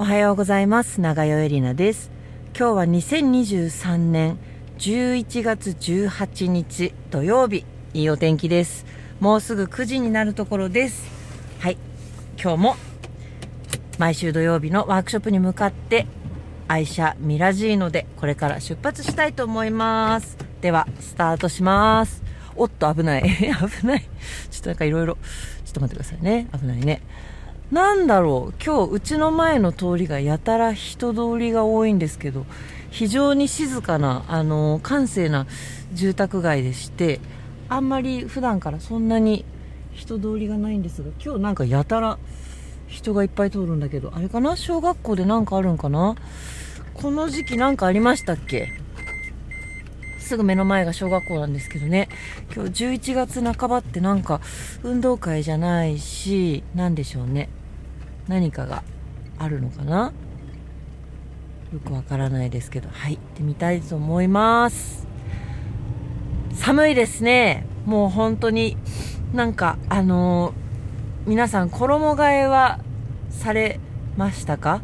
おはようございます。長代エリナです。今日は2023年11月18日土曜日、いいお天気です。もうすぐ9時になるところです。はい、今日も毎週土曜日のワークショップに向かって愛車ミラジーノでこれから出発したいと思います。ではスタートします。おっと危ない危ない、ちょっとなんかいろいろちょっと待ってくださいね。危ないね。なんだろう、今日うちの前の通りがやたら人通りが多いんですけど、非常に静かな閑静な住宅街でして、あんまり普段からそんなに人通りがないんですが、今日なんかやたら人がいっぱい通るんだけど、あれかな、小学校でなんかあるんかな、この時期なんかありましたっけ。すぐ目の前が小学校なんですけどね、今日11月半ばってなんか運動会じゃないし、なんでしょうね、何かがあるのかな、よくわからないですけど、はい、行ってみたいと思います。寒いですね。もう本当になんか皆さん衣替えはされましたか。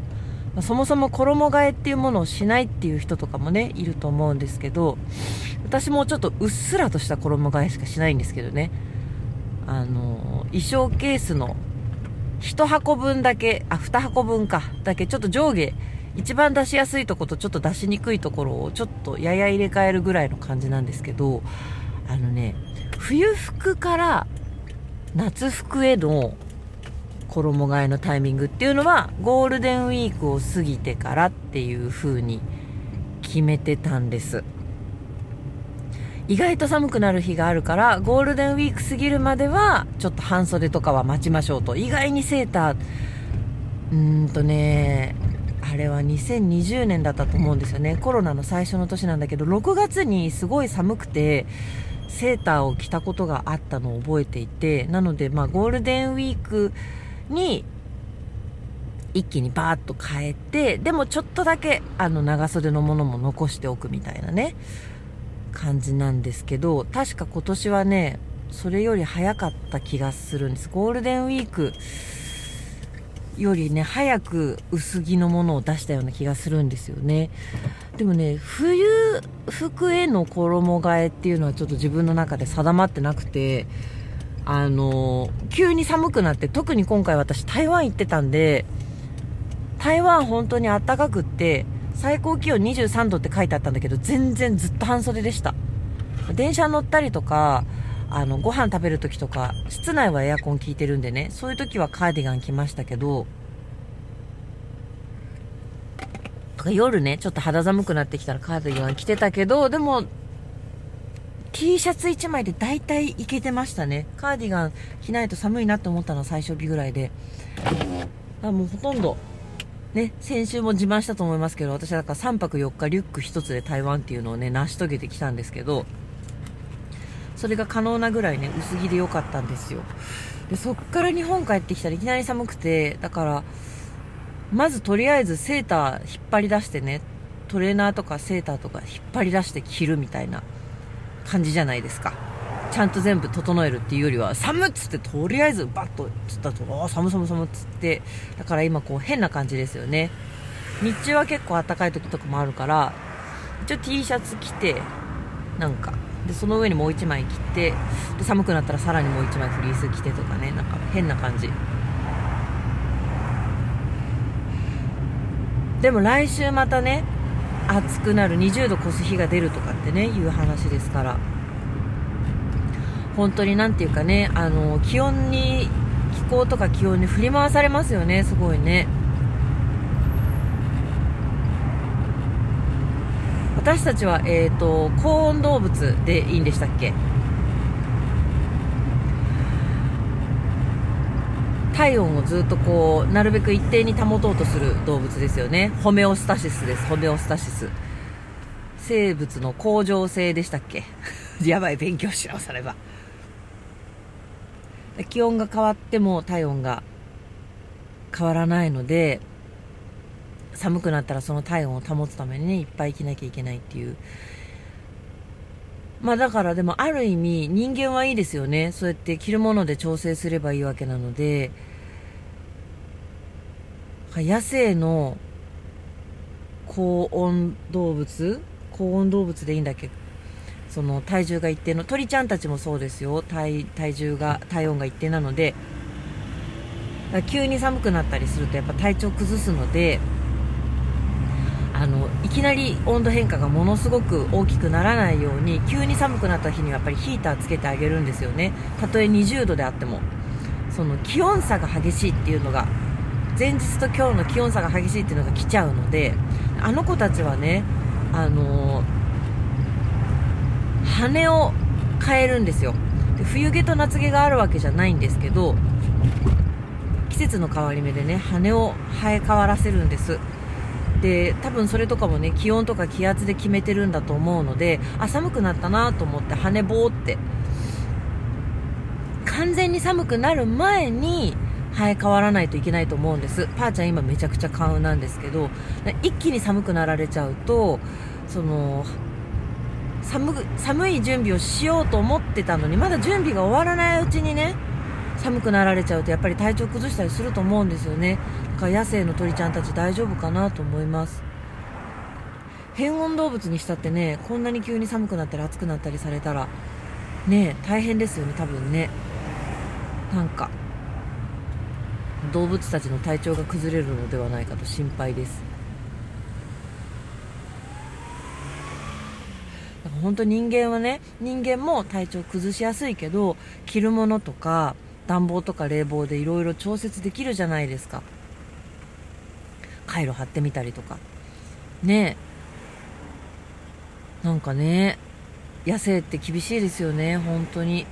そもそも衣替えっていうものをしないっていう人とかもね、いると思うんですけど、私もちょっとうっすらとした衣替えしかしないんですけどね、衣装ケースの1箱分だけ、あ、2箱分かだけ、ちょっと上下一番出しやすいところとちょっと出しにくいところをちょっとやや入れ替えるぐらいの感じなんですけど、冬服から夏服への衣替えのタイミングっていうのはゴールデンウィークを過ぎてからっていう風に決めてたんです。意外と寒くなる日があるから、ゴールデンウィーク過ぎるまではちょっと半袖とかは待ちましょうと。意外にセーター、あれは2020年だったと思うんですよね。コロナの最初の年なんだけど、6月にすごい寒くてセーターを着たことがあったのを覚えていて、なのでまあゴールデンウィークに一気にバーッと変えて、でもちょっとだけ長袖のものも残しておくみたいなね感じなんですけど、確か今年はねそれより早かった気がするんです。ゴールデンウィークよりね早く薄着のものを出したような気がするんですよね。でもね、冬服への衣替えっていうのはちょっと自分の中で定まってなくて、急に寒くなって、特に今回私台湾行ってたんで、台湾本当に暖かくって最高気温23度って書いてあったんだけど、全然ずっと半袖でした。電車乗ったりとかご飯食べるときとか、室内はエアコン効いてるんでね、そういうときはカーディガン着ましたけど、とか夜ねちょっと肌寒くなってきたらカーディガン着てたけど、でも T シャツ1枚で大体いけてましたね。カーディガン着ないと寒いなって思ったのは最初日ぐらいで、もうほとんどね、先週も自慢したと思いますけど、私はだから3泊4日リュック1つで台湾っていうのをね成し遂げてきたんですけど、それが可能なぐらいね薄着で良かったんですよ。でそっから日本帰ってきたらいきなり寒くて、だからまずとりあえずセーター引っ張り出してね、トレーナーとかセーターとか引っ張り出して着るみたいな感じじゃないですか。ちゃんと全部整えるっていうよりは、寒っつってとりあえずバッとつったと、あ、寒寒寒っつって、だから今こう変な感じですよね。日中は結構暖かい時とかもあるから、一応 T シャツ着て、なんかでその上にもう1枚着て、で寒くなったらさらにもう1枚フリース着てとかね、なんか変な感じ。でも来週またね暑くなる、20度超す日が出るとかってねいう話ですから、本当になんていうかね、気候とか気温に振り回されますよね、すごいね。私たちは、高温動物でいいんでしたっけ。体温をずっとこうなるべく一定に保とうとする動物ですよね。ホメオスタシスです。ホメオスタシス、生物の恒常性でしたっけやばい、勉強し直さねば。気温が変わっても体温が変わらないので、寒くなったらその体温を保つために、ね、いっぱい生きなきゃいけないっていう。まあだからでもある意味人間はいいですよね。そうやって着るもので調整すればいいわけなので、野生の高温動物でいいんだっけ、その体重が一定の鳥ちゃんたちもそうですよ。体温が一定なので、急に寒くなったりするとやっぱ体調崩すので、いきなり温度変化がものすごく大きくならないように、急に寒くなった日にはやっぱりヒーターつけてあげるんですよね。たとえ20度であっても、その気温差が激しいっていうのが、前日と今日の気温差が激しいっていうのが来ちゃうので、あの子たちはね、羽を変えるんですよ。で、冬毛と夏毛があるわけじゃないんですけど、季節の変わり目でね、羽を生え変わらせるんです。で、多分それとかもね、気温とか気圧で決めてるんだと思うので、あ、寒くなったなと思って羽ぼーって完全に寒くなる前に生え変わらないといけないと思うんです。パーちゃん今めちゃくちゃカウなんですけど、一気に寒くなられちゃうと、その寒い準備をしようと思ってたのに、まだ準備が終わらないうちにね、寒くなられちゃうとやっぱり体調崩したりすると思うんですよね。だから野生の鳥ちゃんたち大丈夫かなと思います。変温動物にしたってね、こんなに急に寒くなったり暑くなったりされたらね、大変ですよね、多分ね。なんか動物たちの体調が崩れるのではないかと心配です。だから本当、人間も体調崩しやすいけど、着るものとか暖房とか冷房でいろいろ調節できるじゃないですか。カイロ貼ってみたりとかね。なんかね、野生って厳しいですよね、本当に。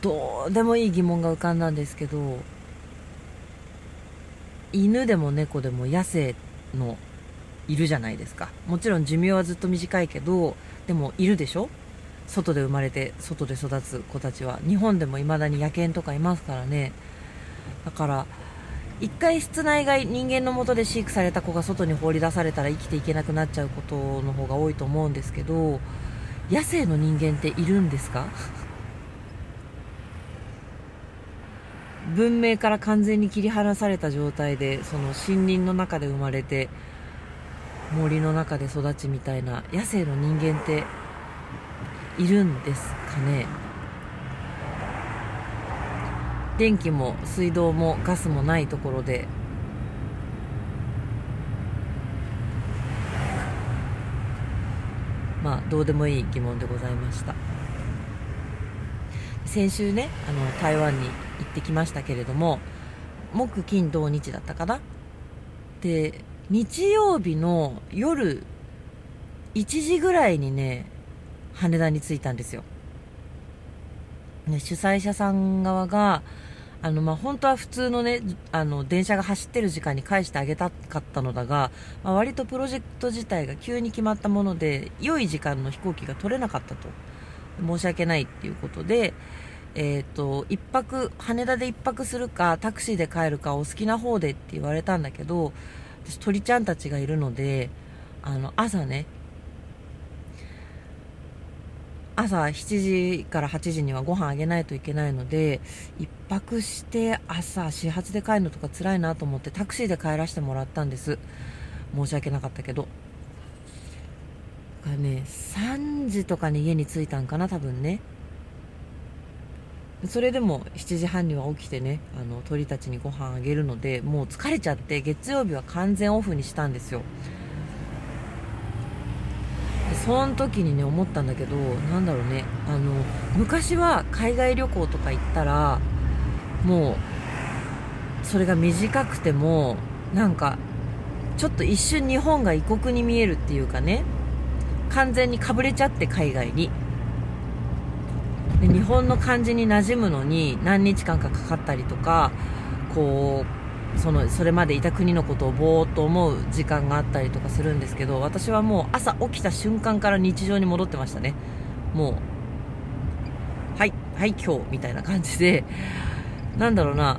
どうでもいい疑問が浮かんだんですけど、犬でも猫でも野生のいるじゃないですか。もちろん寿命はずっと短いけど、でもいるでしょ。外で生まれて外で育つ子たちは。日本でもいまだに野犬とかいますからね。だから一回室内外、人間の下で飼育された子が外に放り出されたら生きていけなくなっちゃうことの方が多いと思うんですけど、野生の人間っているんですか？文明から完全に切り離された状態で、その森林の中で生まれて森の中で育ちみたいな野生の人間っているんですかね。電気も水道もガスもないところで、まあどうでもいい疑問でございました。先週ね、台湾に行ってきましたけれども、木金土日だったかな。で、日曜日の夜1時ぐらいにね、羽田に着いたんですよ。ね、主催者さん側が本当は普通のね、電車が走ってる時間に返してあげたかったのだが、割とプロジェクト自体が急に決まったもので、良い時間の飛行機が取れなかったと。申し訳ないっていうことで、羽田で一泊するかタクシーで帰るか、お好きな方でって言われたんだけど、私鳥ちゃんたちがいるので、朝ね、朝7時から8時にはご飯あげないといけないので、一泊して朝始発で帰るのとか辛いなと思ってタクシーで帰らせてもらったんです。申し訳なかったけど。ね、3時とかに家に着いたんかな、多分ね。それでも7時半には起きてね、鳥たちにご飯あげるので、もう疲れちゃって、月曜日は完全オフにしたんですよ。で、その時にね、思ったんだけど、なんだろうね、昔は海外旅行とか行ったら、もうそれが短くてもなんかちょっと一瞬日本が異国に見えるっていうかね、完全にかぶれちゃって、海外にで日本の感じに馴染むのに何日間かかかったりとか、こうそれまでいた国のことをぼーっと思う時間があったりとかするんですけど、私はもう朝起きた瞬間から日常に戻ってましたね。もうはいはい今日みたいな感じで、なんだろうな、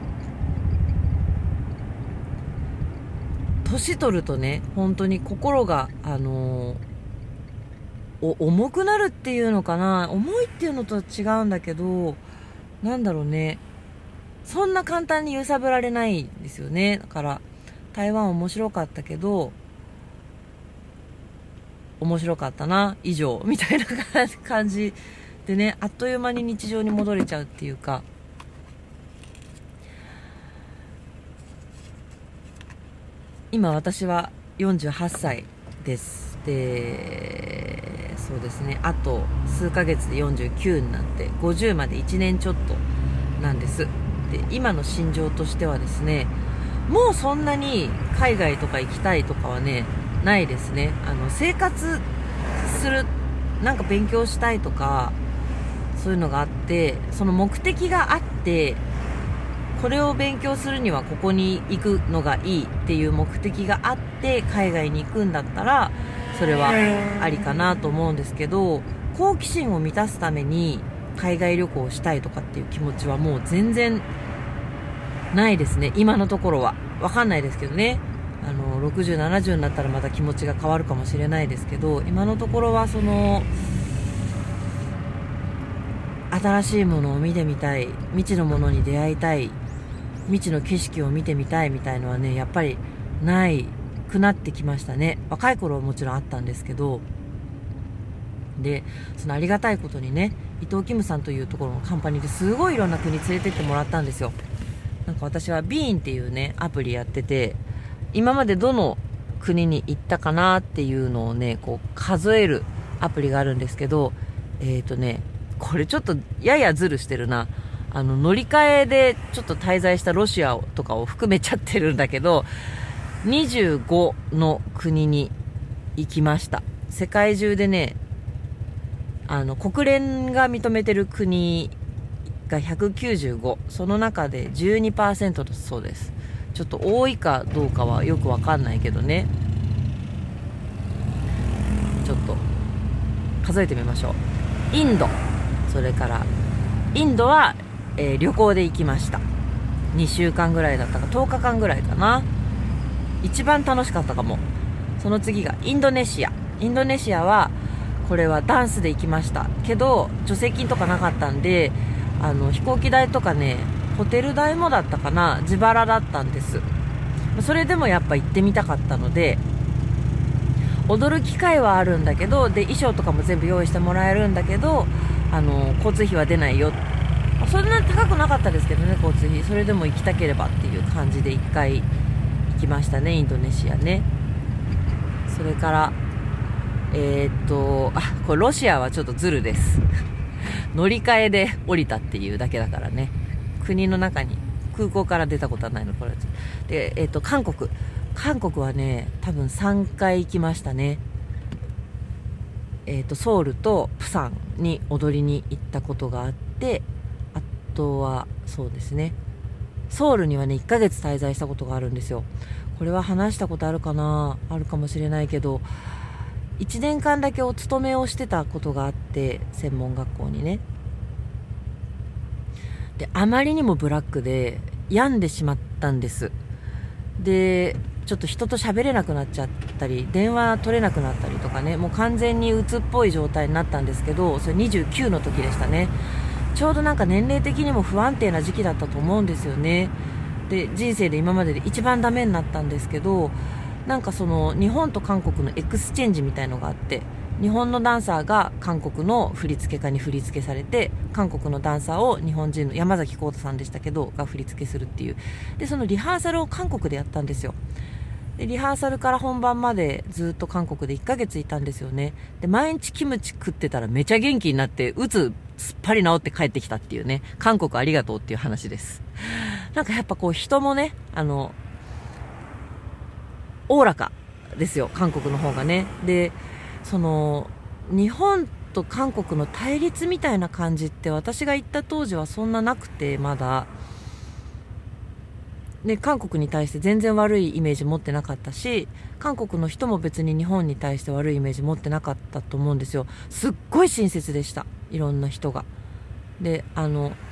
年取るとね、本当に心が重くなるっていうのかな、重いっていうのとは違うんだけど、なんだろうね、そんな簡単に揺さぶられないんですよね。だから台湾面白かったけど、面白かったな以上みたいな感じでね、あっという間に日常に戻れちゃうっていうか。今私は48歳です。で、そうですね、あと数ヶ月で49になって50まで1年ちょっとなんです。で、今の心情としてはですね、もうそんなに海外とか行きたいとかはねないですね。生活する、なんか勉強したいとかそういうのがあって、その目的があって、これを勉強するにはここに行くのがいいっていう目的があって海外に行くんだったら、それはありかなと思うんですけど、好奇心を満たすために海外旅行をしたいとかっていう気持ちはもう全然ないですね、今のところは。わかんないですけどね、60、70になったらまた気持ちが変わるかもしれないですけど、今のところはその新しいものを見てみたい、未知のものに出会いたい、未知の景色を見てみたいみたいのはね、やっぱりないくなってきましたね。若い頃はもちろんあったんですけど。で、そのありがたいことにね、伊藤キムさんというところのカンパニーですごいいろんな国連れてってもらったんですよ。なんか私は Bean っていうねアプリやってて、今までどの国に行ったかなっていうのをねこう数えるアプリがあるんですけど、これちょっとややズルしてるな。乗り換えでちょっと滞在したロシアとかを含めちゃってるんだけど、25の国に行きました。世界中でね、国連が認めてる国が195、その中で 12% だそうです。ちょっと多いかどうかはよくわかんないけどね、ちょっと数えてみましょう。インド、それからインドは、旅行で行きました。2週間ぐらいだったか10日間ぐらいかな、一番楽しかったかも。その次がインドネシア。インドネシアはこれはダンスで行きましたけど、助成金とかなかったんで飛行機代とかねホテル代もだったかな、自腹だったんです。それでもやっぱ行ってみたかったので、踊る機会はあるんだけど、で衣装とかも全部用意してもらえるんだけど、交通費は出ないよ。そんなに高くなかったですけどね、交通費。それでも行きたければっていう感じで1回行きましたね、インドネシアね。それからこれロシアはちょっとズルです。乗り換えで降りたっていうだけだからね、国の中に空港から出たことはないの、これで。韓国。韓国はね多分3回行きましたね。ソウルとプサンに踊りに行ったことがあって、あとはそうですね、ソウルにはね1ヶ月滞在したことがあるんですよ。これは話したことあるかな、あるかもしれないけど、1年間だけお勤めをしてたことがあって、専門学校にね。で、あまりにもブラックで病んでしまったんです。で、ちょっと人と喋れなくなっちゃったり、電話取れなくなったりとかね、もう完全に鬱っぽい状態になったんですけど、それ29の時でしたね。ちょうどなんか年齢的にも不安定な時期だったと思うんですよね。で、人生で今までで一番ダメになったんですけど、なんかその日本と韓国のエクスチェンジみたいのがあって、日本のダンサーが韓国の振付家に振り付けされて、韓国のダンサーを日本人の山崎幸太さんでしたけどが振り付けするっていう。で、そのリハーサルを韓国でやったんですよ。で、リハーサルから本番までずっと韓国で1ヶ月いたんですよね。で、毎日キムチ食ってたらめちゃ元気になって、うつすっぱり治って帰ってきたっていうね、韓国ありがとうっていう話です。なんかやっぱこう人もねおおらかですよ、韓国の方がね。で、その日本と韓国の対立みたいな感じって私が行った当時はそんななくて、まだで韓国に対して全然悪いイメージ持ってなかったし、韓国の人も別に日本に対して悪いイメージ持ってなかったと思うんですよ。すっごい親切でした、いろんな人が。で、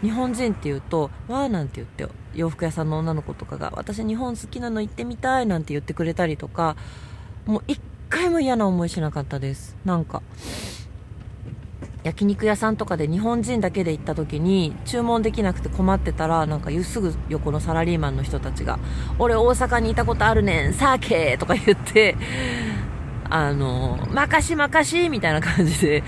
日本人っていうとわーなんて言ってよ、洋服屋さんの女の子とかが私日本好きなの行ってみたいなんて言ってくれたりとか、もう一回も嫌な思いしなかったです。なんか焼肉屋さんとかで日本人だけで行った時に注文できなくて困ってたら、なんかすぐ横のサラリーマンの人たちが「俺大阪にいたことあるねんサーケー」とか言って「まかしまかし」みたいな感じで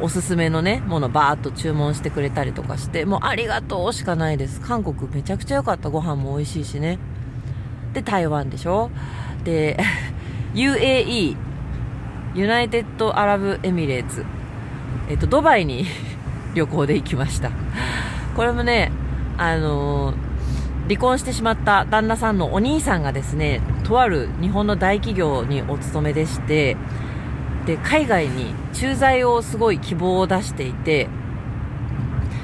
おすすめのねものバーッと注文してくれたりとかして、もうありがとうしかないです。韓国めちゃくちゃ良かった。ご飯も美味しいしね。で台湾でしょ、で UAE ユナイテッドアラブエミレーツ、ドバイに旅行で行きました。これもね、離婚してしまった旦那さんのお兄さんがですね、とある日本の大企業にお勤めでして、で海外に駐在をすごい希望を出していて、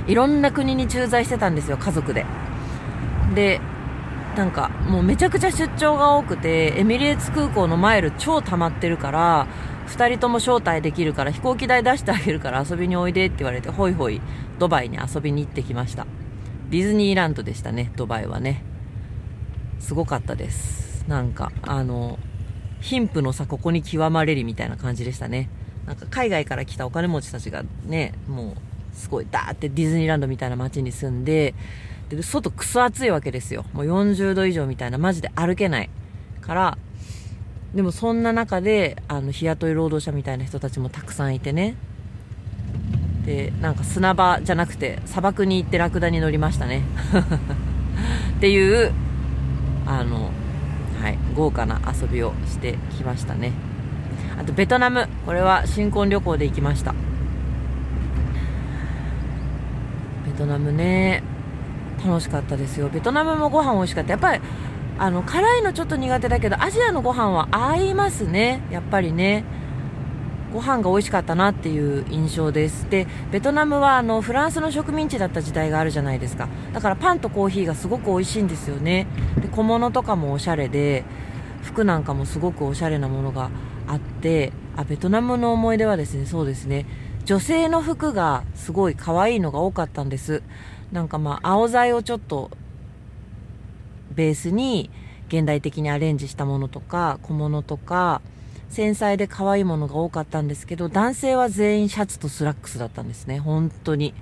いろんな国に駐在してたんですよ、家族で。でなんかもうめちゃくちゃ出張が多くて、エミレーツ空港のマイル超溜まってるから、2人とも招待できるから飛行機代出してあげるから遊びにおいでって言われて、ホイホイドバイに遊びに行ってきました。ディズニーランドでしたね、ドバイはね。すごかったです。なんか貧富の差ここに極まれりみたいな感じでしたね。なんか海外から来たお金持ちたちがね、もうすごいダーってディズニーランドみたいな街に住んで、で外クソ暑いわけですよ。もう40度以上みたいな、マジで歩けないから。でもそんな中で日雇い労働者みたいな人たちもたくさんいてね。でなんか砂場じゃなくて砂漠に行ってラクダに乗りましたねっていうはい、豪華な遊びをしてきましたね。あとベトナム、これは新婚旅行で行きました。ベトナムね楽しかったですよ。ベトナムもご飯美味しかった。やっぱり辛いのちょっと苦手だけど、アジアのご飯は合いますね、やっぱりね。ご飯が美味しかったなっていう印象です。でベトナムはフランスの植民地だった時代があるじゃないですか。だからパンとコーヒーがすごく美味しいんですよね。で小物とかもおしゃれで、服なんかもすごくおしゃれなものがあって、ベトナムの思い出はですね、そうですね、女性の服がすごい可愛いのが多かったんです。なんかまあ青材をちょっとベースに現代的にアレンジしたものとか小物とか繊細で可愛いものが多かったんですけど、男性は全員シャツとスラックスだったんですね。本当に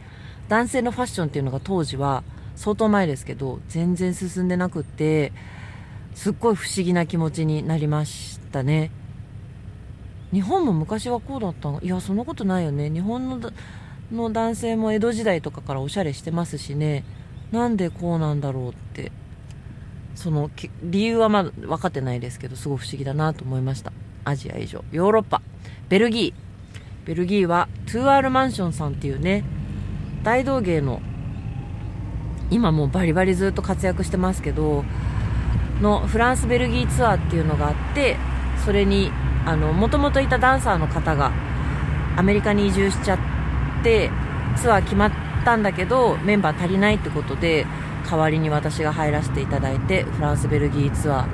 男性のファッションっていうのが当時は相当前ですけど全然進んでなくて、すっごい不思議な気持ちになりましたね。日本も昔はこうだったの？いやそんなことないよね。日本の男性も江戸時代とかからおしゃれしてますしね。なんでこうなんだろうって、その理由はまだ分かってないですけど、すごい不思議だなと思いました。アジア以上。ヨーロッパ、ベルギー。ベルギーはトゥーアールマンションさんっていうね、大道芸の今もうバリバリずっと活躍してますけどのフランスベルギーツアーっていうのがあって、それにもともといたダンサーの方がアメリカに移住しちゃってツアー決まったんだけどメンバー足りないってことで、代わりに私が入らせていただいてフランスベルギーツアー行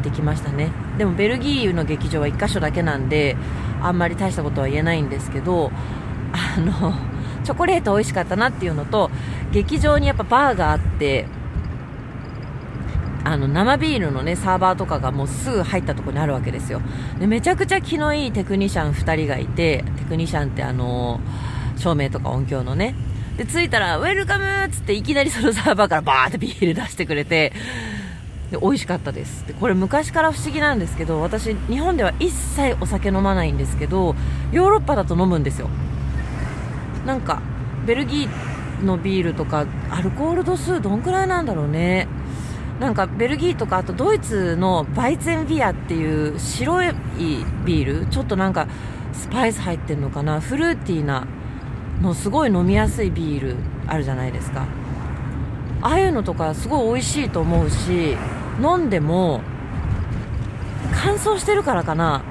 ってきましたね。でもベルギーの劇場は1カ所だけなんであんまり大したことは言えないんですけど、チョコレート美味しかったなっていうのと、劇場にやっぱバーがあって、生ビールのねサーバーとかがもうすぐ入ったところにあるわけですよ。でめちゃくちゃ気のいいテクニシャン2人がいて、テクニシャンって照明とか音響のね。で着いたらウェルカムっつっていきなりそのサーバーからバーってビール出してくれて、で美味しかったです。でこれ昔から不思議なんですけど、私日本では一切お酒飲まないんですけどヨーロッパだと飲むんですよ。なんかベルギーのビールとかアルコール度数どんくらいなんだろうね。なんかベルギーとかあとドイツのバイツェンビアっていう白いビール、ちょっとなんかスパイス入ってるのかな、フルーティーなのすごい飲みやすいビールあるじゃないですか。ああいうのとかすごい美味しいと思うし、飲んでも乾燥してるからかな、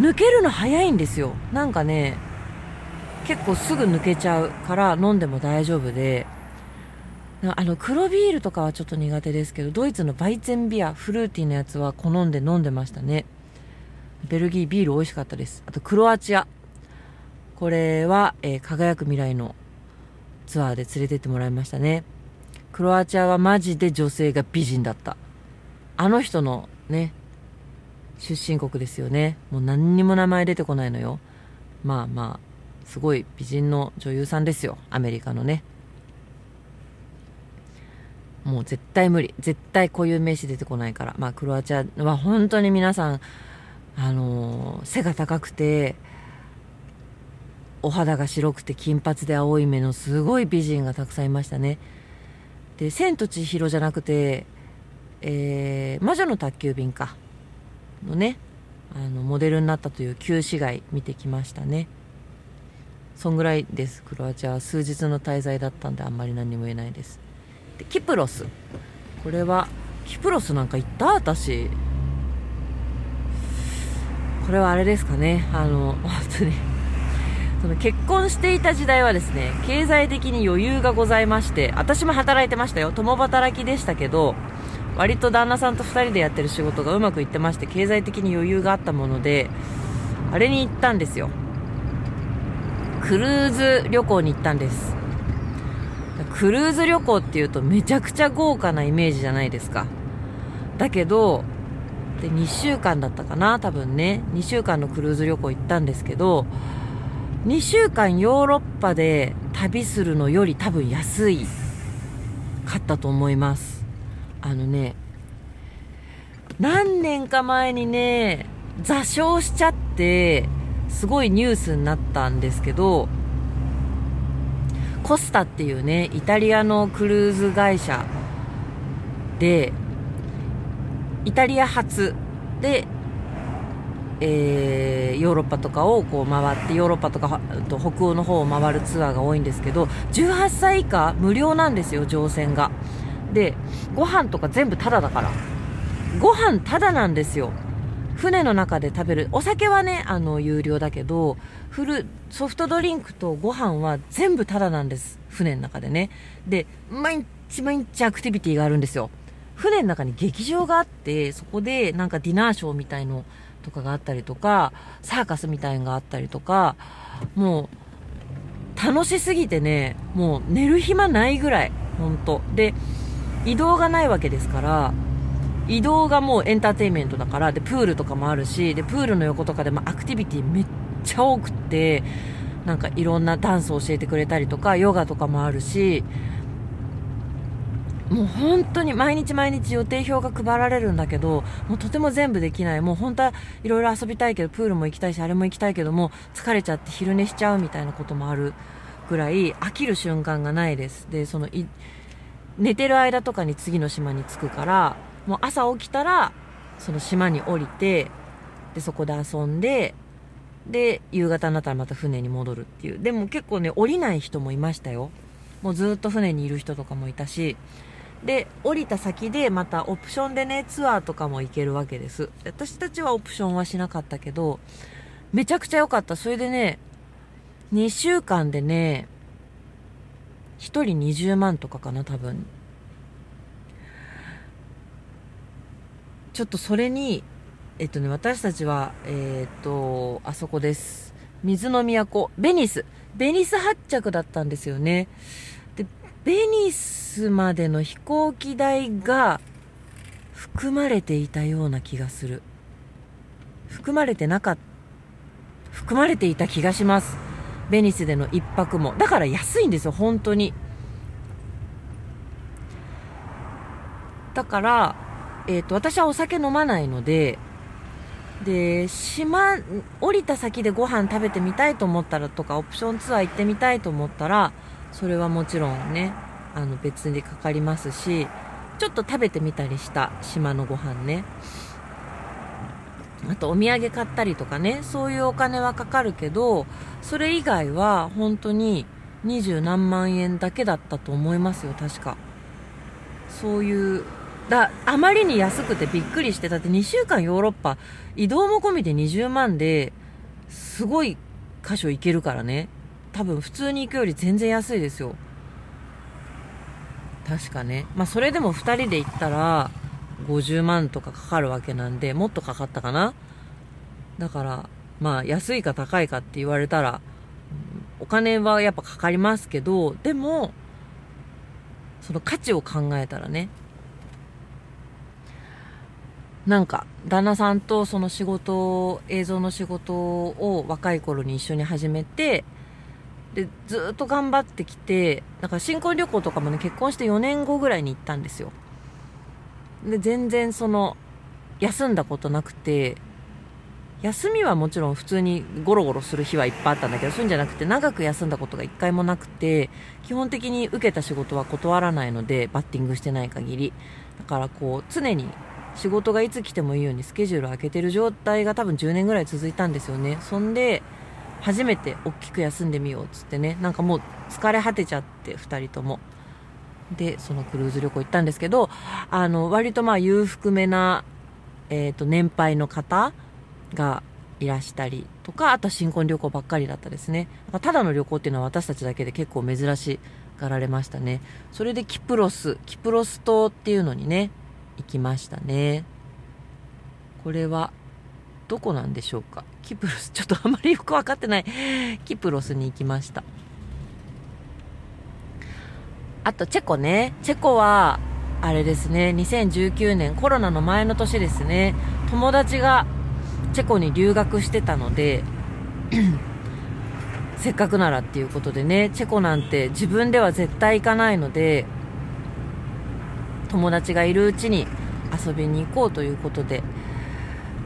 抜けるの早いんですよ。なんかね結構すぐ抜けちゃうから飲んでも大丈夫で、黒ビールとかはちょっと苦手ですけど、ドイツのバイツェンビアフルーティーなやつは好んで飲んでましたね。ベルギービール美味しかったです。あとクロアチア、これは、輝く未来のツアーで連れてってもらいましたね。クロアチアはマジで女性が美人だった。あの人のね出身国ですよね。もう何にも名前出てこないのよ。まあまあすごい美人の女優さんですよ、アメリカのね。もう絶対無理、絶対こういう名詞出てこないから。まあクロアチアは本当に皆さん背が高くてお肌が白くて金髪で青い目のすごい美人がたくさんいましたね。で「千と千尋」じゃなくて「魔女の宅急便か」のねモデルになったという旧市街見てきましたね。そんぐらいです。クロアチアは数日の滞在だったんであんまり何も言えないです。でキプロス、これはキプロスなんか行った私。これはあれですかね、本当にその結婚していた時代はですね、経済的に余裕がございまして、私も働いてましたよ。共働きでしたけど、割と旦那さんと2人でやってる仕事がうまくいってまして、経済的に余裕があったものであれに行ったんですよ。クルーズ旅行に行ったんです。クルーズ旅行っていうとめちゃくちゃ豪華なイメージじゃないですか。だけどで2週間だったかな、多分ね。2週間のクルーズ旅行行ったんですけど、2週間ヨーロッパで旅するのより多分安いかったと思います。何年か前にね座礁しちゃってすごいニュースになったんですけど、コスタっていうねイタリアのクルーズ会社でイタリア発で、ヨーロッパとかをこう回って、ヨーロッパとか北欧の方を回るツアーが多いんですけど、18歳以下無料なんですよ、乗船が。でご飯とか全部タダだから、ご飯タダなんですよ。船の中で食べるお酒はね有料だけど、ソフトドリンクとご飯は全部タダなんです、船の中でね。で毎日毎日アクティビティがあるんですよ。船の中に劇場があって、そこでなんかディナーショーみたいのとかがあったりとか、サーカスみたいのがあったりとか、もう楽しすぎてね、もう寝る暇ないぐらい本当で。移動がないわけですから、移動がもうエンターテインメントだから。でプールとかもあるし、でプールの横とかでもアクティビティめっちゃ多くって、なんかいろんなダンスを教えてくれたりとか、ヨガとかもあるし、もう本当に毎日毎日予定表が配られるんだけど、もうとても全部できない。もう本当はいろいろ遊びたいけど、プールも行きたいしあれも行きたいけども疲れちゃって昼寝しちゃうみたいなこともあるぐらい飽きる瞬間がないです。で寝てる間とかに次の島に着くから、もう朝起きたらその島に降りて、でそこで遊んで、で夕方になったらまた船に戻るっていう。でも結構ね降りない人もいましたよ。もうずっと船にいる人とかもいたし、で降りた先でまたオプションでねツアーとかも行けるわけです。私たちはオプションはしなかったけどめちゃくちゃ良かった。それでね2週間でね1人20万とかかな多分。ちょっとそれに私たちはあそこです、水の都ベニス発着だったんですよね。でベニスまでの飛行機代が含まれていたような気がする、含まれていた気がします、ベニスでの一泊も。だから安いんですよ本当に。だから私はお酒飲まないので、で島降りた先でご飯食べてみたいと思ったらとか、オプションツアー行ってみたいと思ったらそれはもちろんね別にかかりますし、ちょっと食べてみたりした島のご飯ね、あとお土産買ったりとかね、そういうお金はかかるけど、それ以外は本当に20何万円だけだったと思いますよ確か。そういうあまりに安くてびっくりして、だって2週間ヨーロッパ移動も込みで20万ですごい箇所行けるからね、多分普通に行くより全然安いですよ確かね。まあそれでも2人で行ったら50万とかかかるわけなんで、もっとかかったかな。だからまあ安いか高いかって言われたらお金はやっぱかかりますけど、でもその価値を考えたらねなんか旦那さんとその仕事、映像の仕事を若い頃に一緒に始めて、でずっと頑張ってきて、だから新婚旅行とかもね、結婚して4年後ぐらいに行ったんですよ。で全然その休んだことなくて、休みはもちろん普通にゴロゴロする日はいっぱいあったんだけど、そういうんじゃなくて長く休んだことが一回もなくて、基本的に受けた仕事は断らないので、バッティングしてない限りだから、こう常に仕事がいつ来てもいいようにスケジュールを空けてる状態が多分10年ぐらい続いたんですよね。そんで初めて大きく休んでみようっつってね、なんかもう疲れ果てちゃって2人ともで、そのクルーズ旅行行ったんですけど、割とまあ裕福めな、年配の方がいらしたりとか、あとは新婚旅行ばっかりだったですね。ただの旅行っていうのは私たちだけで結構珍しがられましたね。それでキプロス島っていうのにね行きましたね。これはどこなんでしょうか。キプロス、ちょっとあまりよく分かってない。キプロスに行きました。あとチェコね。チェコはあれですね、2019年コロナの前の年ですね、友達がチェコに留学してたのでせっかくならっていうことでね、チェコなんて自分では絶対行かないので、友達がいるうちに遊びに行こうということで、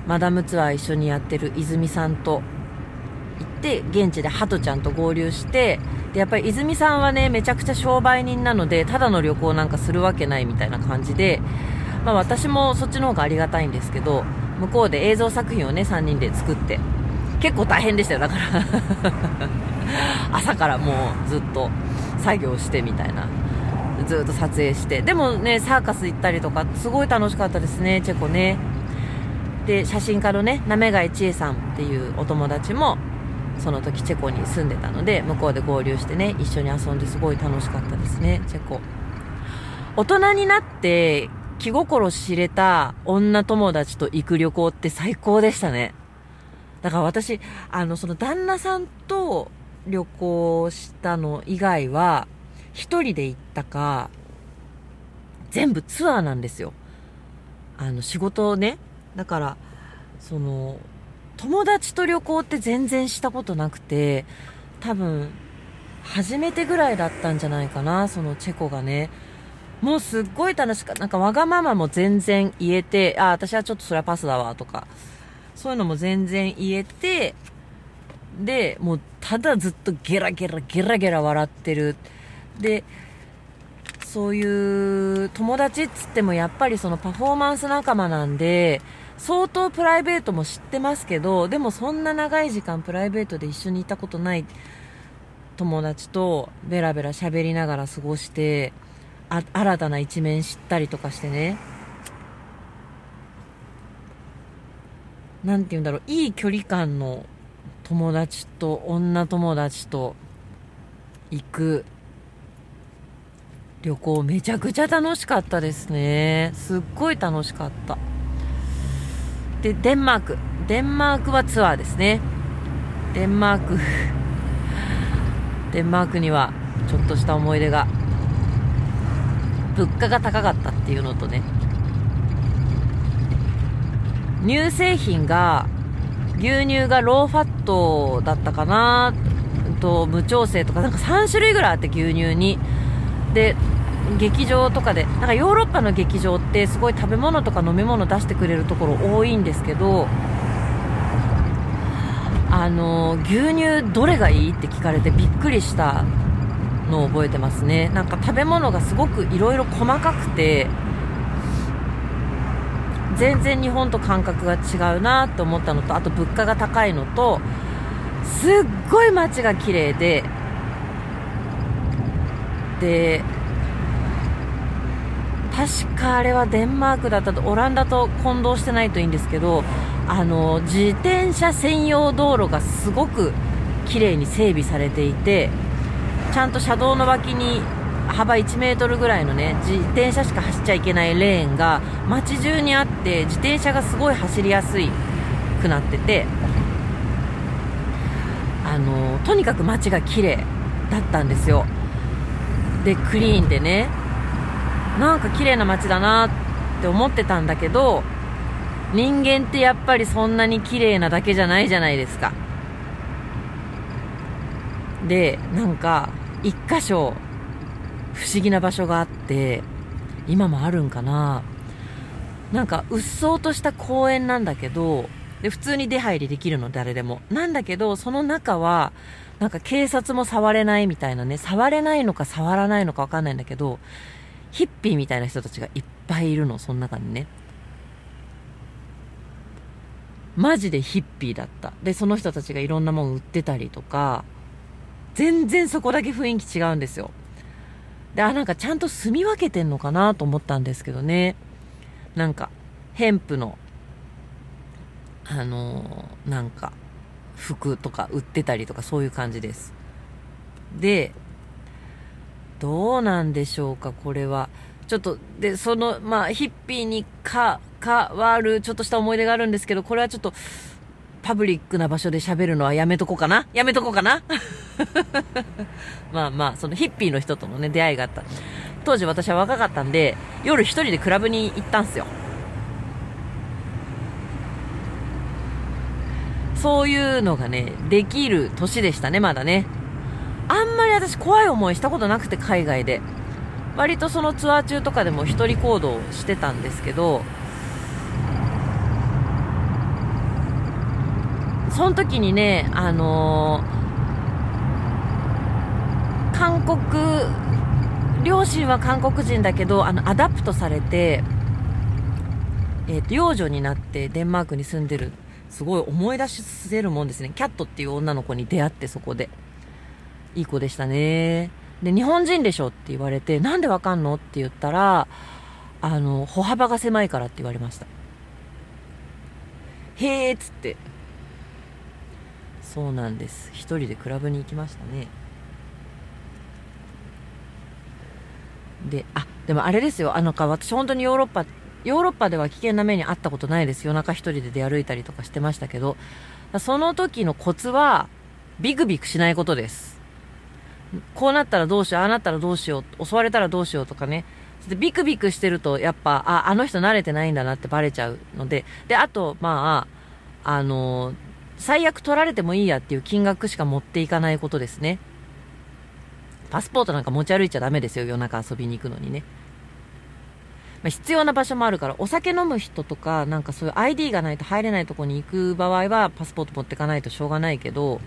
マダムツアー一緒にやってる泉さんと行って、現地でハトちゃんと合流して、でやっぱり泉さんはねめちゃくちゃ商売人なので、ただの旅行なんかするわけないみたいな感じで、まあ私もそっちの方がありがたいんですけど、向こうで映像作品をね3人で作って、結構大変でしたよだから朝からもうずっと作業してみたいな、ずっと撮影して、でもねサーカス行ったりとかすごい楽しかったですね、チェコね。で写真家のね滑貝千恵さんっていうお友達もその時チェコに住んでたので、向こうで合流してね一緒に遊んで、すごい楽しかったですね、チェコ。大人になって気心知れた女友達と行く旅行って最高でしたね。だから私その旦那さんと旅行したの以外は一人で行ったか全部ツアーなんですよ、仕事をね。だからその友達と旅行って全然したことなくて、多分初めてぐらいだったんじゃないかな、そのチェコがね。もうすっごい楽しかった。なんかわがままも全然言えて、あ、私はちょっとそれはパスだわとか、そういうのも全然言えて、でもうただずっとゲラゲラ笑ってる。でそういう友達っつってもやっぱりそのパフォーマンス仲間なんで、相当プライベートも知ってますけど、でもそんな長い時間プライベートで一緒にいたことない友達とベラベラ喋りながら過ごして、新たな一面知ったりとかしてね、なんていうんだろう、いい距離感の友達と女友達と行く旅行、めちゃくちゃ楽しかったですね。すっごい楽しかった。でデンマークはツアーですね。デンマークにはちょっとした思い出が、物価が高かったっていうのとね、乳製品が、牛乳がローファットだったかなと、無調整とかなんか3種類ぐらいあって、牛乳に。で劇場とかで、なんかヨーロッパの劇場ってすごい食べ物とか飲み物出してくれるところ多いんですけど、牛乳どれがいいって聞かれてびっくりしたのを覚えてますね。なんか食べ物がすごくいろいろ細かくて、全然日本と感覚が違うなと思ったのと、あと物価が高いのと、すっごい街が綺麗で、で確かあれはデンマークだったと、オランダと混同してないといいんですけど、自転車専用道路がすごく綺麗に整備されていて、ちゃんと車道の脇に幅1メートルぐらいのね、自転車しか走っちゃいけないレーンが街中にあって、自転車がすごい走りやすくなってて、とにかく街が綺麗だったんですよ。でクリーンでね、なんか綺麗な街だなって思ってたんだけど、人間ってやっぱりそんなに綺麗なだけじゃないじゃないですか。で、なんか一箇所不思議な場所があって、今もあるんかな、なんかうっそうとした公園なんだけど、で普通に出入りできるの誰でもなんだけど、その中はなんか警察も触れないみたいなね、触れないのか触らないのかわかんないんだけど、ヒッピーみたいな人たちがいっぱいいるの、その中にね。マジでヒッピーだった。でその人たちがいろんなもん売ってたりとか、全然そこだけ雰囲気違うんですよ。で、あ、なんかちゃんと住み分けてんのかなと思ったんですけどね。なんかヘンプのなんか服とか売ってたりとか、そういう感じです。で、どうなんでしょうか、これは。ちょっと、で、その、まあ、ヒッピーに関わる、ちょっとした思い出があるんですけど、これはちょっと、パブリックな場所で喋るのはやめとこうかな。やめとこうかな。まあまあ、そのヒッピーの人とのね、出会いがあった。当時私は若かったんで、夜一人でクラブに行ったんすよ。そういうのがね、できる年でしたね、まだね。あんまり私怖い思いしたことなくて、海外で割とそのツアー中とかでも一人行動してたんですけど、その時にね、韓国、両親は韓国人だけどアダプトされて、養女になってデンマークに住んでる、すごい思い出せるもんですね。キャットっていう女の子に出会って、そこでいい子でしたね。で、日本人でしょって言われて、なんでわかんのって言ったら、歩幅が狭いからって言われました。へーっつって。そうなんです。一人でクラブに行きましたね。で、あ、でもあれですよ。私本当にヨーロッパでは危険な目に遭ったことないです。夜中一人で出歩いたりとかしてましたけど、その時のコツは、ビクビクしないことです。こうなったらどうしよう、ああなったらどうしよう、襲われたらどうしようとかね。で、ビクビクしてると、やっぱ、あの人慣れてないんだなってバレちゃうので。で、あと、まあ、最悪取られてもいいやっていう金額しか持っていかないことですね。パスポートなんか持ち歩いちゃダメですよ、夜中遊びに行くのにね。まあ、必要な場所もあるから、お酒飲む人とか、なんかそういう ID がないと入れないとこに行く場合は、パスポート持っていかないとしょうがないけど、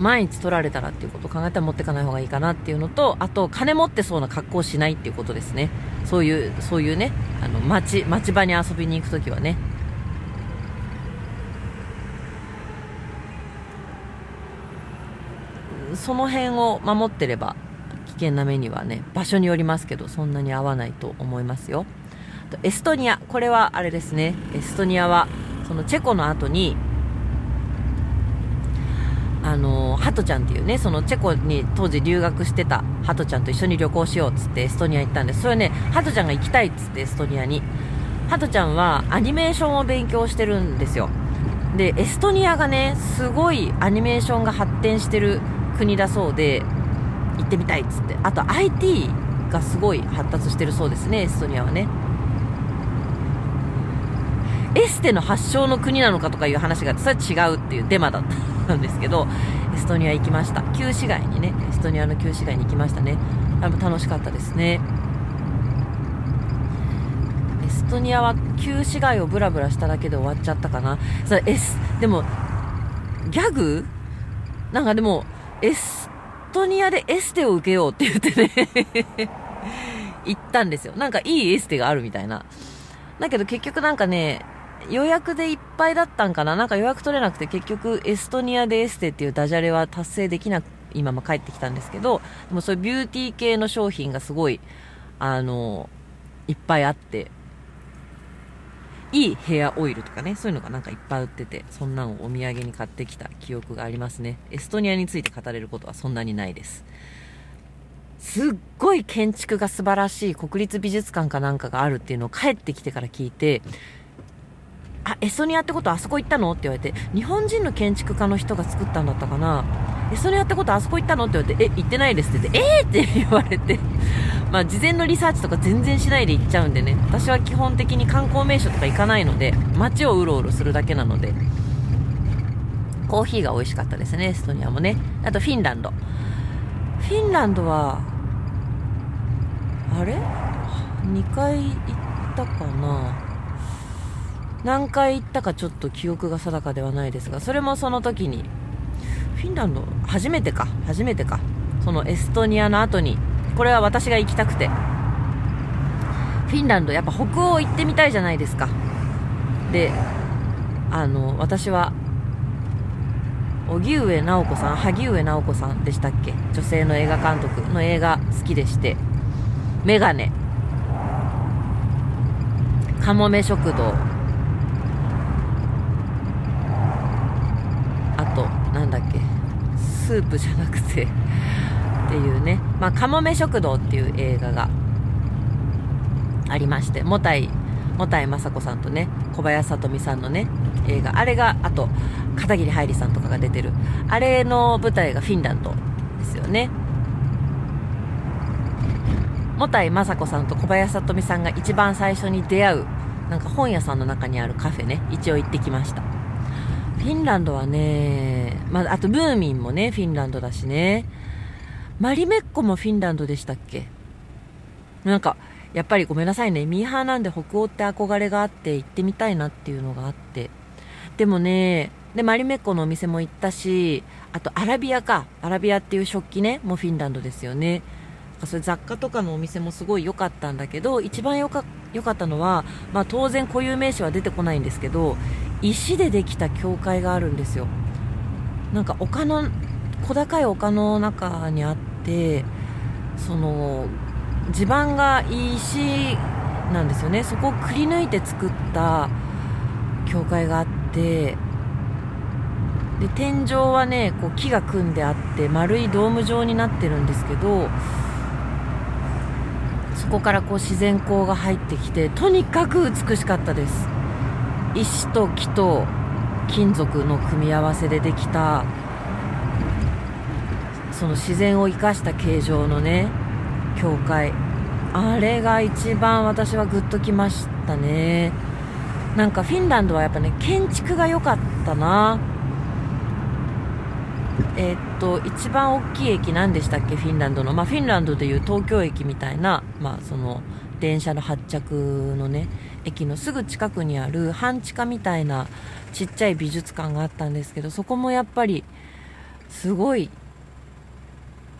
毎日取られたらっていうことを考えたら持っていかない方がいいかなっていうのと、あと金持ってそうな格好をしないっていうことですね。そういうね、町場に遊びに行くときはね。その辺を守ってれば、危険な目にはね、場所によりますけど、そんなに合わないと思いますよ。あとエストニア、これはあれですね。エストニアはそのチェコの後に、ハトちゃんっていうね、そのチェコに当時留学してたハトちゃんと一緒に旅行しようっつってエストニア行ったんです。それね、ハトちゃんが行きたいっつってエストニアに。ハトちゃんはアニメーションを勉強してるんですよ。で、エストニアがね、すごいアニメーションが発展してる国だそうで、行ってみたいっつって。あと IT がすごい発達してるそうですね、エストニアはね。エステの発祥の国なのかとかいう話があって、それは違うっていうデマだったんですけど、エストニア行きました。旧市街にね、エストニアの旧市街に行きましたね。あれも楽しかったですね。エストニアは旧市街をブラブラしただけで終わっちゃったかな。それでも、ギャグなんかでも、エストニアでエステを受けようって言ってね、行ったんですよ。なんかいいエステがあるみたいな。だけど結局なんかね、予約でいっぱいだったんかな、なんか予約取れなくて、結局エストニアでエステっていうダジャレは達成できなく、今も帰ってきたんですけど、でもそういうビューティー系の商品がすごいいっぱいあって、いいヘアオイルとかね、そういうのがなんかいっぱい売ってて、そんなのをお土産に買ってきた記憶がありますね。エストニアについて語れることはそんなにないです。すっごい建築が素晴らしい国立美術館かなんかがあるっていうのを帰ってきてから聞いて、あ、エストニアってことはあそこ行ったのって言われて、日本人の建築家の人が作ったんだったかな。エストニアってことはあそこ行ったのって言われて、え、行ってないですって言って、えーって言われてまあ事前のリサーチとか全然しないで行っちゃうんでね、私は基本的に観光名所とか行かないので、街をうろうろするだけなので。コーヒーが美味しかったですね、エストニアもね。あとフィンランド。フィンランドは、あれ ?2 回行ったかな、何回行ったかちょっと記憶が定かではないですが、それもその時に、フィンランド、初めてか。そのエストニアの後に、これは私が行きたくて。フィンランド、やっぱ北欧行ってみたいじゃないですか。で、私は、荻上直子さん、萩上直子さんでしたっけ、女性の映画監督の映画好きでして、メガネ、かもめ食堂、あと、なんだっけ、スープじゃなくてっていうね、まあ、かもめ食堂っていう映画がありまして、もたいまさこさんとね、小林さとみさんのね、映画、あれが、あと片桐はいりさんとかが出てる、あれの舞台がフィンランドですよね。もたいまさこさんと小林さとみさんが一番最初に出会う、なんか本屋さんの中にあるカフェね、一応行ってきました。フィンランドはね、まあ、あとムーミンもね、フィンランドだしね、マリメッコもフィンランドでしたっけ。なんかやっぱりごめんなさいね、ミーハーなんで北欧って憧れがあって行ってみたいなっていうのがあって、でもね、でマリメッコのお店も行ったし、あとアラビアか、アラビアっていう食器ね、もうフィンランドですよね。それ雑貨とかのお店もすごい良かったんだけど、一番良かったのは、まあ、当然固有名詞は出てこないんですけど、石でできた教会があるんですよ。なんか丘の、小高い丘の中にあって、その地盤が石なんですよね。そこをくり抜いて作った教会があって、で天井はね、こう木が組んであって丸いドーム状になってるんですけど、そこからこう自然光が入ってきて、とにかく美しかったです。石と木と金属の組み合わせでできた、その自然を生かした形状のね教会、あれが一番私はグッときましたね。なんかフィンランドはやっぱね、建築が良かったな。一番大きい駅なんでしたっけ、フィンランドの。まあ、フィンランドでいう東京駅みたいな、まあ、その電車の発着のね駅のすぐ近くにある半地下みたいなちっちゃい美術館があったんですけど、そこもやっぱりすごい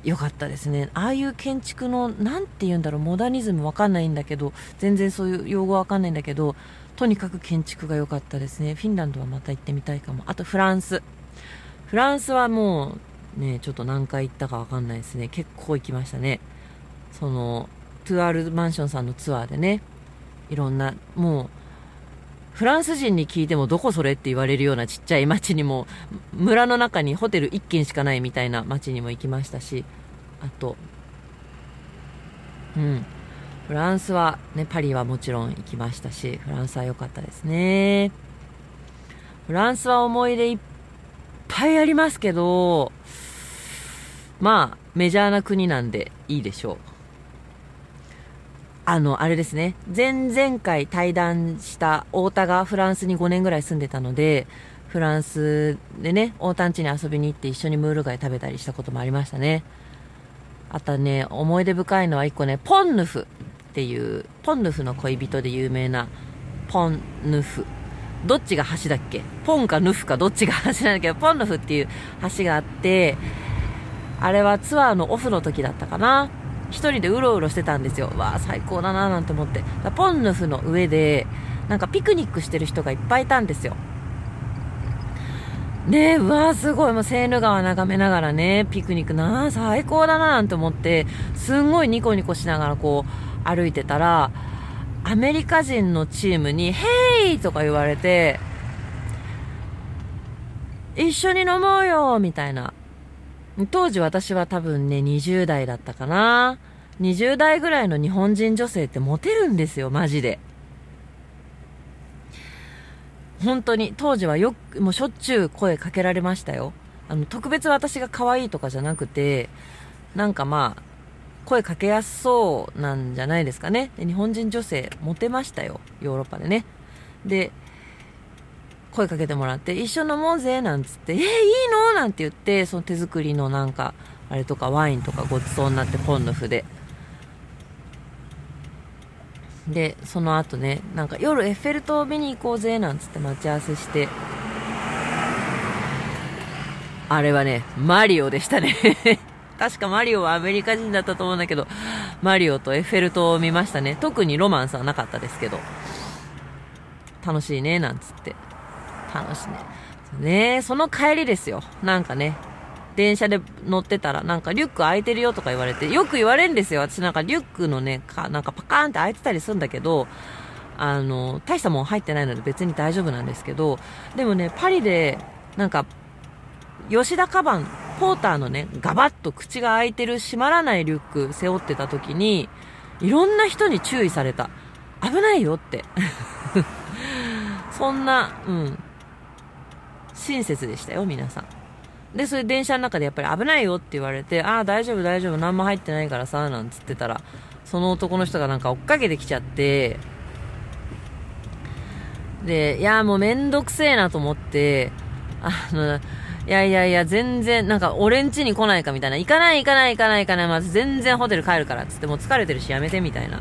良かったですね。ああいう建築の、なんて言うんだろう、モダニズムわかんないんだけど、全然そういう用語わかんないんだけど、とにかく建築が良かったですね。フィンランドはまた行ってみたいかも。あとフランス。フランスはもうね、ちょっと何回行ったかわかんないですね。結構行きましたね。その、トゥアールマンションさんのツアーでね、いろんな、もう、フランス人に聞いてもどこそれって言われるようなちっちゃい町にも、村の中にホテル1軒しかないみたいな町にも行きましたし、あと、うん、フランスはね、パリはもちろん行きましたし、フランスは良かったですね。フランスは思い出いっぱいありますけど、まあメジャーな国なんでいいでしょう。あれですね。前々回対談した太田がフランスに5年ぐらい住んでたので、フランスでね、太田ん家に遊びに行って一緒にムール貝食べたりしたこともありましたね。あとね、思い出深いのは一個ね、ポンヌフっていう、ポンヌフの恋人で有名な、ポンヌフ。どっちが橋だっけ？ポンかヌフかどっちが橋なんだけど、ポンヌフっていう橋があって、あれはツアーのオフの時だったかな。一人でうろうろしてたんですよ。わあ、最高だなーなんて思って。ポンヌフの上で、なんかピクニックしてる人がいっぱいいたんですよ。ねえ、うわあ、すごい。もうセーヌ川眺めながらね、ピクニックなあ、最高だなーなんて思って、すんごいニコニコしながらこう、歩いてたら、アメリカ人のチームに、ヘイとか言われて、一緒に飲もうよみたいな。当時私は多分ね、20代だったかな。20代ぐらいの日本人女性ってモテるんですよ、マジで。本当に、当時はよく、もうしょっちゅう声かけられましたよ。特別私が可愛いとかじゃなくて、なんかまあ、声かけやすそうなんじゃないですかね。で、日本人女性モテましたよ、ヨーロッパでね。で、声かけてもらって一緒飲もうぜなんつって、いいのなんて言って、その手作りのなんかあれとかワインとかごちそうになって、ポンのフで。で、その後ね、なんか夜エッフェル塔を見に行こうぜなんつって待ち合わせして、あれはね、マリオでしたね確かマリオはアメリカ人だったと思うんだけど、マリオとエッフェル塔を見ましたね。特にロマンスはなかったですけど、楽しいねなんつって、楽しいね。その帰りですよ、なんかね、電車で乗ってたら、なんかリュック開いてるよとか言われて、よく言われるんですよ。私なんかリュックのね、なんかパカーンって開いてたりするんだけど、大したもん入ってないので別に大丈夫なんですけど、でもね、パリで、なんか、吉田カバン、ポーターのね、ガバッと口が開いてる閉まらないリュック背負ってた時に、いろんな人に注意された。危ないよって。そんな、親切でしたよ、皆さん。で、それ電車の中でやっぱり危ないよって言われて、ああ、大丈夫大丈夫、何も入ってないからさ、なんつってたら、その男の人がなんか追っかけてきちゃって、で、いやもうめんどくせえなと思って、いやいやいや、全然、なんか俺ん家に来ないかみたいな、行かない行かない行かない行かない、まず全然ホテル帰るから、つってもう疲れてるしやめてみたいな。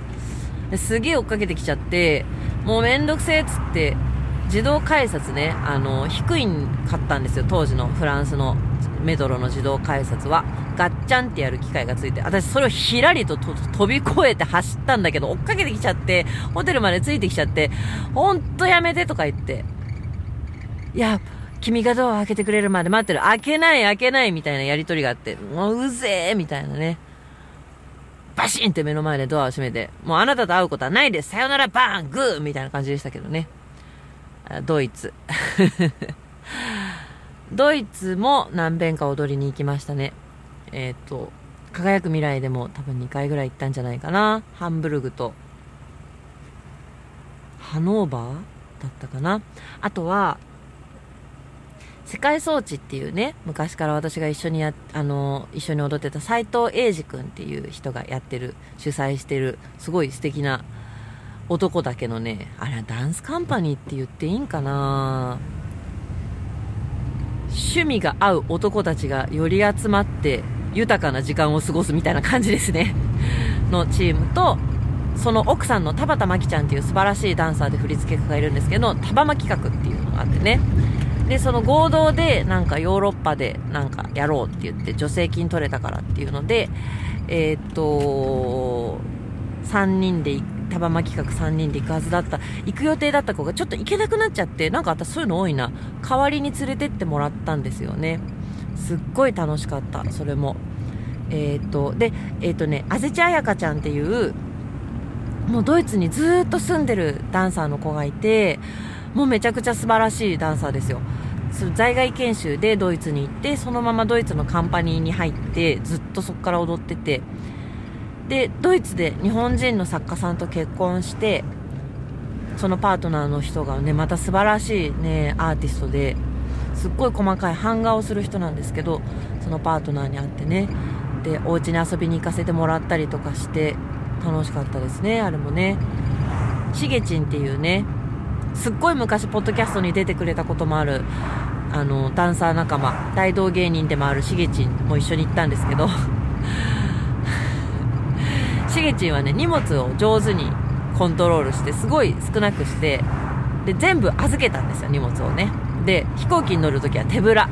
ですげえ追っかけてきちゃって、もうめんどくせえっつって、自動改札ね、低いん買ったんですよ、当時のフランスのメトロの自動改札は。ガッチャンってやる機械がついて、私それをひらりと飛び越えて走ったんだけど、追っかけてきちゃって、ホテルまでついてきちゃって、ほんとやめてとか言って、いや、君がドア開けてくれるまで待ってる、開けない開けないみたいなやりとりがあって、もううぜえみたいなね。バシンって目の前でドアを閉めて、もうあなたと会うことはないです、さよならバーングーみたいな感じでしたけどね。ドイツドイツも何遍か踊りに行きましたね。輝く未来でも多分2回ぐらい行ったんじゃないかな。ハンブルグとハノーバーだったかな。あとは世界装置っていうね、昔から私が一緒に踊ってた斉藤英二君っていう人がやってる、主催してる、すごい素敵な男だけのね、あれはダンスカンパニーって言っていいんかな。趣味が合う男たちがより集まって豊かな時間を過ごすみたいな感じですねのチームと、その奥さんの田畑真希ちゃんっていう素晴らしいダンサーで振り付け家がいるんですけど、田畑企画っていうのがあってね。で、その合同でなんかヨーロッパでなんかやろうって言って、助成金取れたからっていうので、3人で行く、タバマ企画3人で行くはずだった、行く予定だった子がちょっと行けなくなっちゃって、なんか私そういうの多いな、代わりに連れてってもらったんですよね。すっごい楽しかった、それも。あぜちあやかちゃんっていう、もうドイツにずーっと住んでるダンサーの子がいて、もうめちゃくちゃ素晴らしいダンサーですよ。在外研修でドイツに行って、そのままドイツのカンパニーに入って、ずっとそこから踊ってて、でドイツで日本人の作家さんと結婚して、そのパートナーの人がね、また素晴らしいねアーティストで、すっごい細かい版画をする人なんですけど、そのパートナーに会ってね、でお家に遊びに行かせてもらったりとかして、楽しかったですね、あれもね。しげちんっていうね、すっごい昔ポッドキャストに出てくれたこともあるダンサー仲間、大道芸人でもあるしげちんも一緒に行ったんですけどしげちんはね、荷物を上手にコントロールして、すごい少なくして、で全部預けたんですよ、荷物をね。で飛行機に乗るときは手ぶら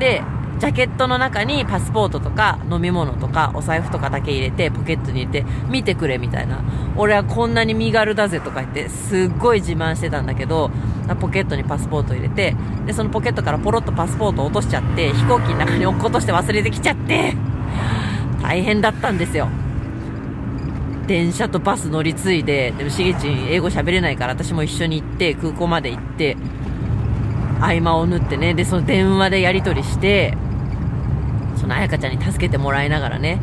で、ジャケットの中にパスポートとか飲み物とかお財布とかだけ入れて、ポケットに入れて、見てくれみたいな、俺はこんなに身軽だぜとか言って、すっごい自慢してたんだけど、ポケットにパスポート入れて、でそのポケットからポロッとパスポート落としちゃって、飛行機の中に落っことして忘れてきちゃって、大変だったんですよ。電車とバス乗り継いで、でもしげちん英語喋れないから、私も一緒に行って、空港まで行って、合間を縫ってね、でその電話でやり取りして、その彩香ちゃんに助けてもらいながらね、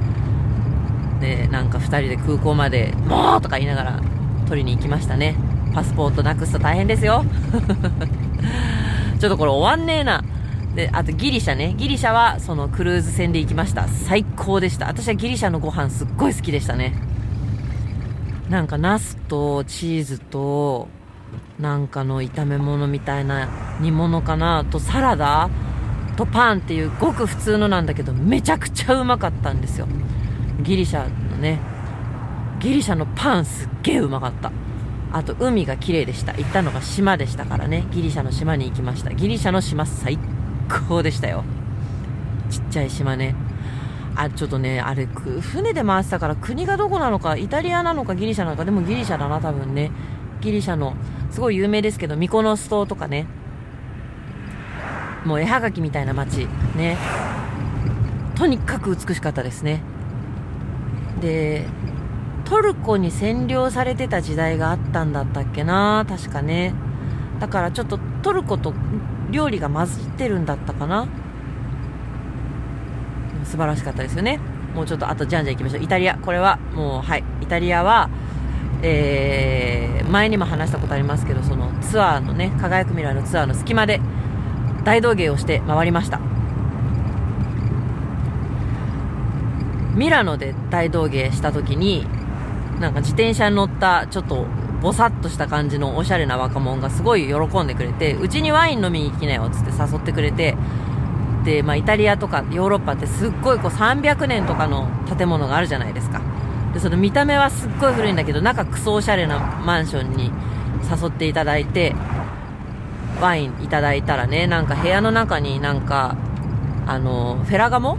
でなんか2人で空港までもうとか言いながら取りに行きましたね。パスポートなくすと大変ですよちょっとこれ終わんねえな。で、あとギリシャね。ギリシャはそのクルーズ船で行きました。最高でした。私はギリシャのご飯すっごい好きでしたね。なんかナスとチーズと、なんかの炒め物みたいな煮物かなとサラダとパンっていうごく普通のなんだけど、めちゃくちゃうまかったんですよ。ギリシャのね、ギリシャのパンすっげえうまかった。あと海が綺麗でした。行ったのが島でしたからね。ギリシャの島に行きました。ギリシャの島最高でしたよ。ちっちゃい島ね。あ、ちょっとね、あれ、船で回ってたから国がどこなのか、イタリアなのかギリシャなのか、でもギリシャだな、多分ね。ギリシャの、すごい有名ですけど、ミコノス島とかね。もう絵はがきみたいな街。ね。とにかく美しかったですね。で、トルコに占領されてた時代があったんだったっけな、確かね。だからちょっとトルコと料理が混じってるんだったかな。素晴らしかったですよね。もうちょっとあとじゃんじゃんいきましょう。イタリア、これはもう、はい、イタリアは、前にも話したことありますけど、そのツアーのね、輝く未来のツアーの隙間で大道芸をして回りました。ミラノで大道芸した時に、なんか自転車に乗ったちょっとボサッとした感じのおしゃれな若者がすごい喜んでくれて、うちにワイン飲みに行きなよつって誘ってくれて、で、まあ、イタリアとかヨーロッパってすっごいこう300年とかの建物があるじゃないですか。で、その見た目はすっごい古いんだけど、中クソおしゃれなマンションに誘っていただいて、ワインいただいたらね、なんか部屋の中になんか、フェラガモ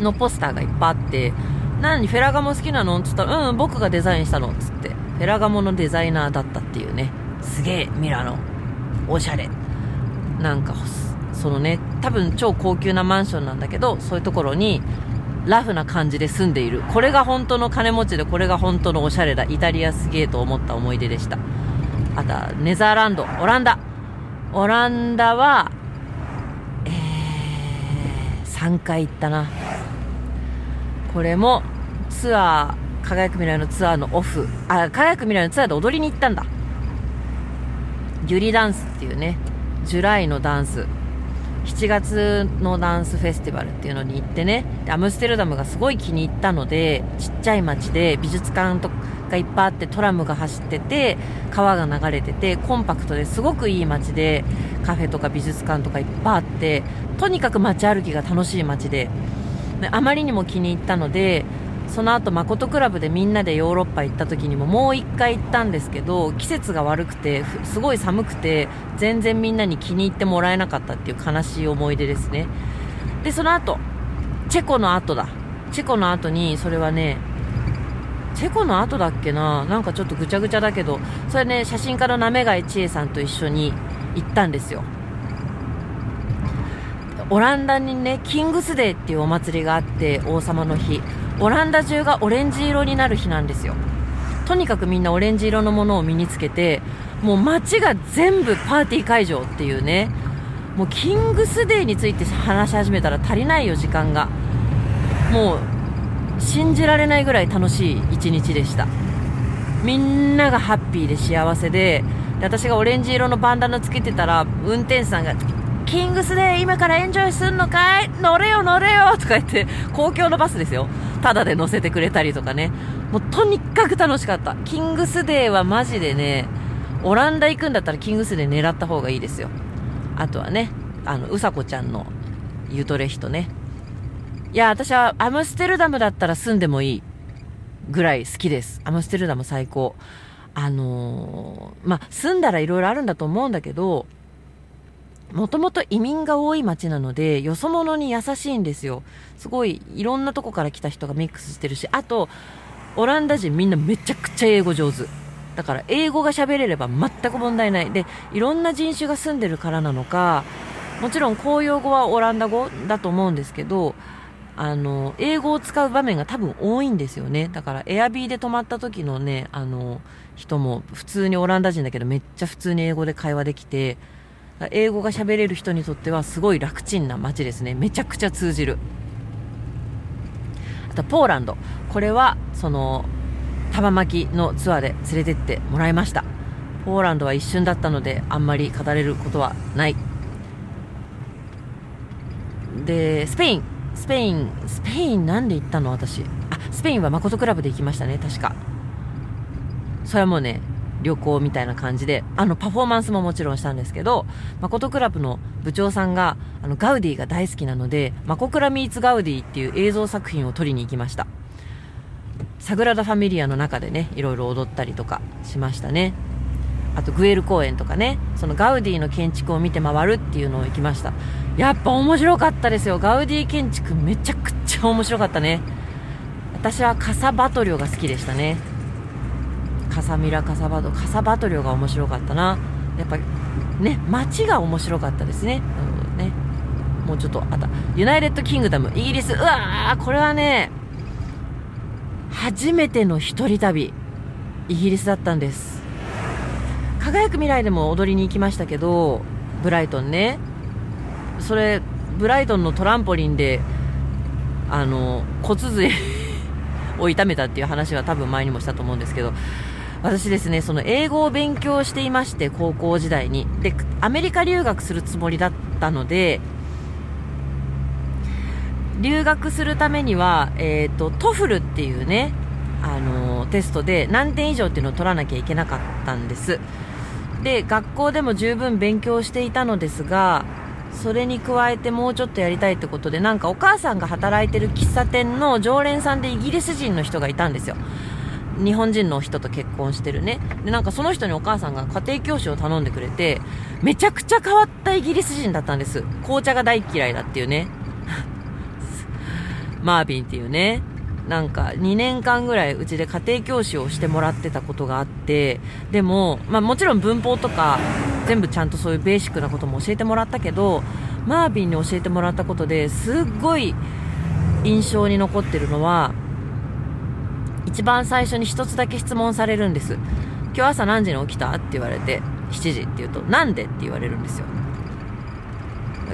のポスターがいっぱいあって、何フェラガモ好きなのって言ったら、うん、僕がデザインしたのっつって、フェラガモのデザイナーだったっていうね。すげえ、ミラノ。おしゃれ。なんか、そのね、多分超高級なマンションなんだけど、そういうところにラフな感じで住んでいる。これが本当の金持ちで、これが本当のおしゃれだ。イタリアすげえと思った思い出でした。あとは、ネザーランド、オランダ。オランダは、3回行ったな。これもツアー、輝く未来のツアーのオフ、あ、輝く未来のツアーで踊りに行ったんだ。ギュリダンスっていうね、ジュライのダンス、7月のダンスフェスティバルっていうのに行ってね、アムステルダムがすごい気に入ったので、ちっちゃい町で美術館とかがいっぱいあって、トラムが走ってて、川が流れてて、コンパクトですごくいい町で、カフェとか美術館とかいっぱいあって、とにかく街歩きが楽しい町で、あまりにも気に入ったので、その後マコトクラブでみんなでヨーロッパ行った時にももう一回行ったんですけど、季節が悪くてすごい寒くて、全然みんなに気に入ってもらえなかったっていう悲しい思い出ですね。で、その後チェコの後だ。チェコの後に、それはね、チェコの後だっけな、なんかちょっとぐちゃぐちゃだけど、それね、写真家のなめがいちえさんと一緒に行ったんですよ。オランダにね、キングスデーっていうお祭りがあって、王様の日、オランダ中がオレンジ色になる日なんですよ。とにかくみんなオレンジ色のものを身につけて、もう街が全部パーティー会場っていうね。もうキングスデーについて話し始めたら足りないよ、時間が。もう信じられないぐらい楽しい一日でした。みんながハッピーで幸せで、私がオレンジ色のバンダナつけてたら、運転手さんがキングスで今からエンジョイすんのかい、乗れよ乗れよとか言って、公共のバスですよ、タダで乗せてくれたりとかね。もうとにかく楽しかった。キングスデーはマジでね、オランダ行くんだったらキングスデー狙った方がいいですよ。あとはね、うさこちゃんのユトレヒトね。いや、私はアムステルダムだったら住んでもいいぐらい好きです。アムステルダム最高。まあ、住んだらいろいろあるんだと思うんだけど、もともと移民が多い町なので、よそ者に優しいんですよ。すごいいろんなとこから来た人がミックスしてるし、あとオランダ人みんなめちゃくちゃ英語上手だから、英語が喋れれば全く問題ない。で、いろんな人種が住んでるからなのか、もちろん公用語はオランダ語だと思うんですけど、英語を使う場面が多分多いんですよね。だからエアビーで泊まった時のね、人も普通にオランダ人だけど、めっちゃ普通に英語で会話できて、英語が喋れる人にとってはすごい楽ちんな街ですね。めちゃくちゃ通じる。あとポーランド、これはその玉巻のツアーで連れてってもらいました。ポーランドは一瞬だったので、あんまり語れることはない。でスペインなんで行ったの私。あ、スペインは誠クラブで行きましたね確か。それはもうね旅行みたいな感じで、パフォーマンスももちろんしたんですけど、誠クラブの部長さんがガウディが大好きなので、マコクラミーツガウディっていう映像作品を撮りに行きました。サグラダ・ファミリアの中でねいろいろ踊ったりとかしましたね。あとグエル公園とかね、そのガウディの建築を見て回るっていうのを行きました。やっぱ面白かったですよ。ガウディ建築めちゃくちゃ面白かったね。私はカサバトリョが好きでしたね。カサバトリョが面白かったな。やっぱね街が面白かったですね。もうちょっとあった。ユナイテッドキングダムイギリス、うわーこれはね初めての一人旅イギリスだったんです。輝く未来でも踊りに行きましたけど、ブライトンね、それブライトンのトランポリンで骨髄を痛めたっていう話は多分前にもしたと思うんですけど、私ですねその英語を勉強していまして、高校時代にでアメリカ留学するつもりだったので、留学するためには、トフルっていうね、テストで何点以上っていうのを取らなきゃいけなかったんです。で学校でも十分勉強していたのですが、それに加えてもうちょっとやりたいってことで、なんかお母さんが働いてる喫茶店の常連さんでイギリス人の人がいたんですよ。日本人の人と結婚してるね。でなんかその人にお母さんが家庭教師を頼んでくれて、めちゃくちゃ変わったイギリス人だったんです。紅茶が大嫌いだっていうねマービンっていうね、なんか2年間ぐらいうちで家庭教師をしてもらってたことがあって、でも、もちろん文法とか全部ちゃんとそういうベーシックなことも教えてもらったけど、マービンに教えてもらったことですっごい印象に残ってるのは、一番最初に一つだけ質問されるんです。今日朝何時に起きたって言われて、7時って言うとなんでって言われるんですよ。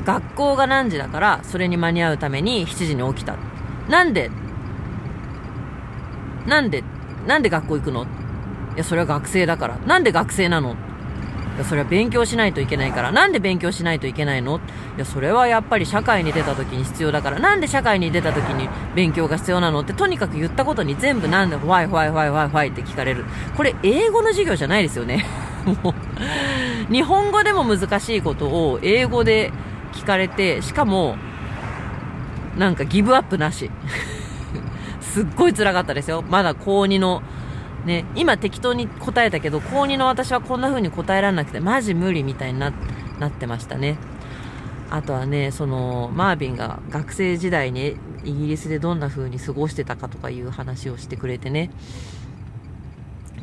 学校が何時だからそれに間に合うために7時に起きた。なんで学校行くの？いや、それは学生だから。なんで学生なの？いや、それは勉強しないといけないから。なんで勉強しないといけないの？いや、それはやっぱり社会に出た時に必要だから。なんで社会に出た時に勉強が必要なの？ってとにかく言ったことに全部なんで、why って聞かれる。これ英語の授業じゃないですよね。もう、日本語でも難しいことを英語で聞かれて、しかも、なんかギブアップなし。すっごい辛かったですよ。まだ高2の、ね、今適当に答えたけど、高2の私はこんな風に答えられなくて、マジ無理みたいになってましたね。あとはね、その、マービンが学生時代にイギリスでどんな風に過ごしてたかとかいう話をしてくれてね、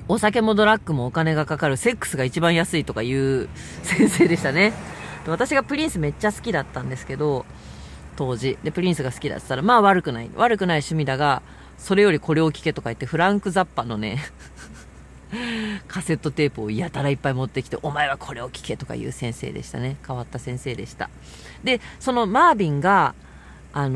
お酒もドラッグもお金がかかる、セックスが一番安いとかいう先生でしたね。私がプリンスめっちゃ好きだったんですけど、当時。で、プリンスが好きだって言ったら、まあ悪くない。悪くない趣味だが、それよりこれを聞けとか言ってフランク・ザッパのねカセットテープをやたらいっぱい持ってきて、お前はこれを聞けとかいう先生でしたね。変わった先生でした。でそのマービンが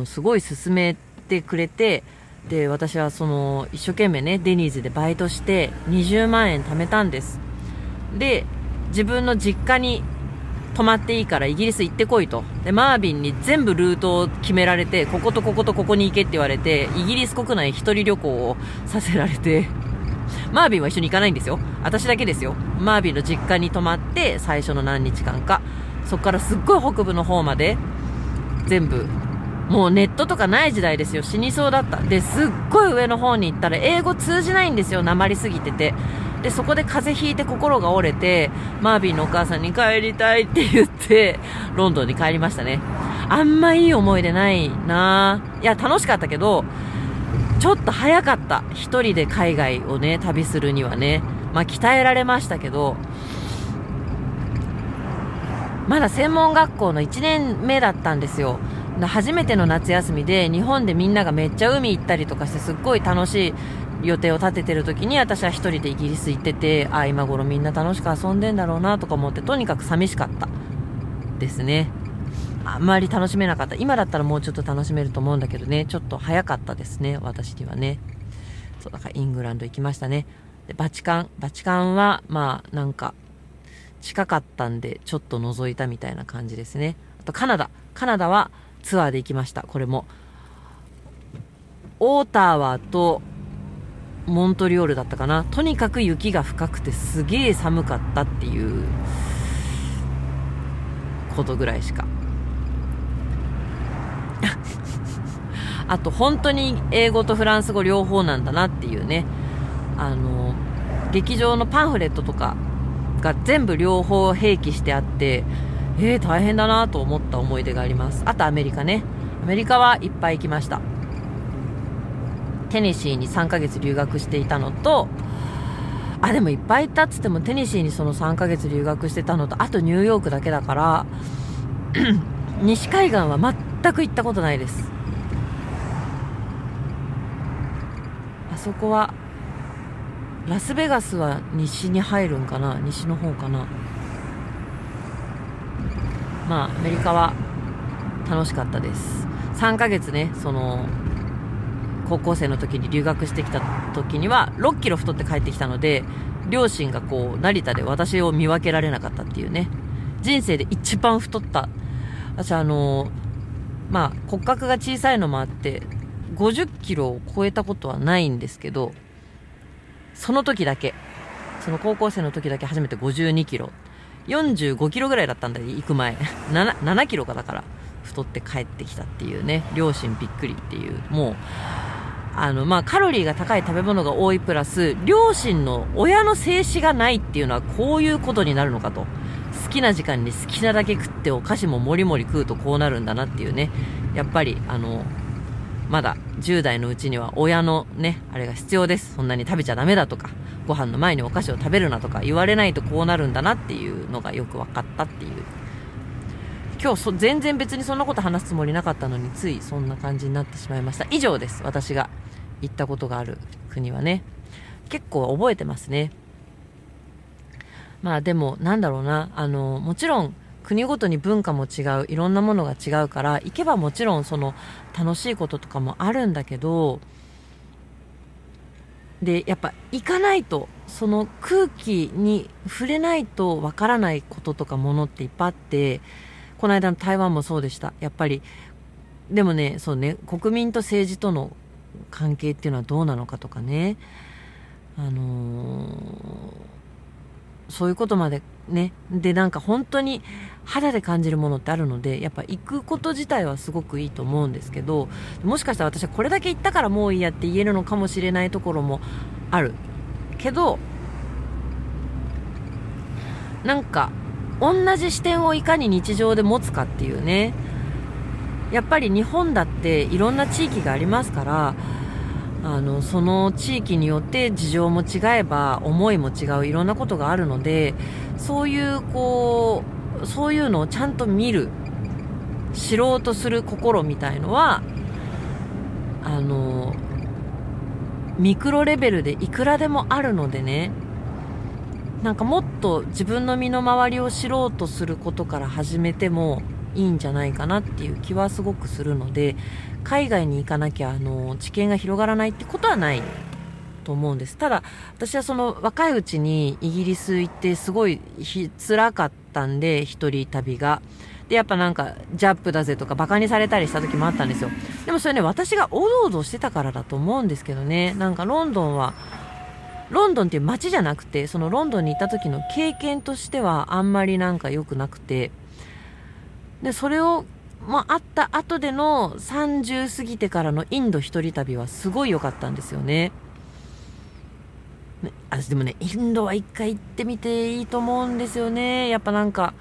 すごい勧めてくれて、で私はその一生懸命ねデニーズでバイトして20万円貯めたんです。で自分の実家に泊まっていいからイギリス行ってこいと。でマービンに全部ルートを決められて、こことこことここに行けって言われて、イギリス国内一人旅行をさせられてマービンは一緒に行かないんですよ。私だけですよ。マービンの実家に泊まって最初の何日間か、そこからすっごい北部の方まで全部、もうネットとかない時代ですよ。死にそうだった。ですっごい上の方に行ったら英語通じないんですよ、訛りすぎてて。でそこで風邪ひいて心が折れて、マービンのお母さんに帰りたいって言ってロンドンに帰りましたね。あんまいい思い出ないな。いや楽しかったけど、ちょっと早かった。一人で海外をね旅するにはね、鍛えられましたけど、まだ専門学校の1年目だったんですよ。初めての夏休みで日本でみんながめっちゃ海行ったりとかして、すっごい楽しい予定を立ててる時に私は一人でイギリス行ってて、あ今頃みんな楽しく遊んでんだろうなとか思って、とにかく寂しかったですね。あんまり楽しめなかった。今だったらもうちょっと楽しめると思うんだけどね、ちょっと早かったですね私にはね。そうだからイングランド行きましたね。でバチカンはなんか近かったんでちょっと覗いたみたいな感じですね。あとカナダはツアーで行きました。これもオータワとモントリオールだったかな。とにかく雪が深くてすげえ寒かったっていうことぐらいしかあと本当に英語とフランス語両方なんだなっていうね、劇場のパンフレットとかが全部両方併記してあって大変だなと思った思い出があります。あとアメリカね、アメリカはいっぱい行きました。テネシーに3ヶ月留学していたのと、でもいっぱい行ったっつってもテネシーにその3ヶ月留学してたのと、あとニューヨークだけだから西海岸は全く行ったことないです。あそこはラスベガスは西に入るんかな、西の方かな。まあアメリカは楽しかったです。3ヶ月ね、その高校生の時に留学してきた時には6キロ太って帰ってきたので、両親がこう成田で私を見分けられなかったっていうね、人生で一番太った。私骨格が小さいのもあって50キロを超えたことはないんですけど、その時だけ、その高校生の時だけ初めて52キロ45キロぐらいだったんだよ行く前7キロかだから太って帰ってきたっていうね、両親びっくりっていう。もうカロリーが高い食べ物が多いプラス両親の親の制止がないっていうのはこういうことになるのかと、好きな時間に好きなだけ食ってお菓子ももりもり食うとこうなるんだなっていうね。やっぱりまだ10代のうちには親のねあれが必要です。そんなに食べちゃダメだとかご飯の前にお菓子を食べるなとか言われないとこうなるんだなっていうのがよく分かったっていう。今日全然別にそんなこと話すつもりなかったのについそんな感じになってしまいました。以上です、私が行ったことがある国はね。結構覚えてますね。でもなんだろうな、もちろん国ごとに文化も違う、いろんなものが違うから行けばもちろんその楽しいこととかもあるんだけど、でやっぱ行かないとその空気に触れないとわからないこととかものっていっぱいあって、この間の台湾もそうでした。やっぱりでもね、そうね、国民と政治との関係っていうのはどうなのかとかね、そういうことまでね。でなんか本当に肌で感じるものってあるので、やっぱ行くこと自体はすごくいいと思うんですけど、もしかしたら私はこれだけ行ったからもういいやって言えるのかもしれないところもあるけど、なんか同じ視点をいかに日常で持つかっていうね。やっぱり日本だっていろんな地域がありますから、その地域によって事情も違えば思いも違う、いろんなことがあるので、そういうのをちゃんと見る、知ろうとする心みたいのはミクロレベルでいくらでもあるのでね。なんかもっと自分の身の回りを知ろうとすることから始めてもいいんじゃないかなっていう気はすごくするので、海外に行かなきゃ知見が広がらないってことはないと思うんです。ただ私はその若いうちにイギリス行ってすごい辛かったんで、一人旅が。でやっぱなんかジャップだぜとかバカにされたりした時もあったんですよ。でもそれね、私がおどおどしてたからだと思うんですけどね。なんかロンドンっていう街じゃなくて、そのロンドンに行った時の経験としてはあんまりなんか良くなくて、でそれをあった後での30過ぎてからのインド一人旅はすごい良かったんですよね。でもね、インドは一回行ってみていいと思うんですよね。やっぱなんか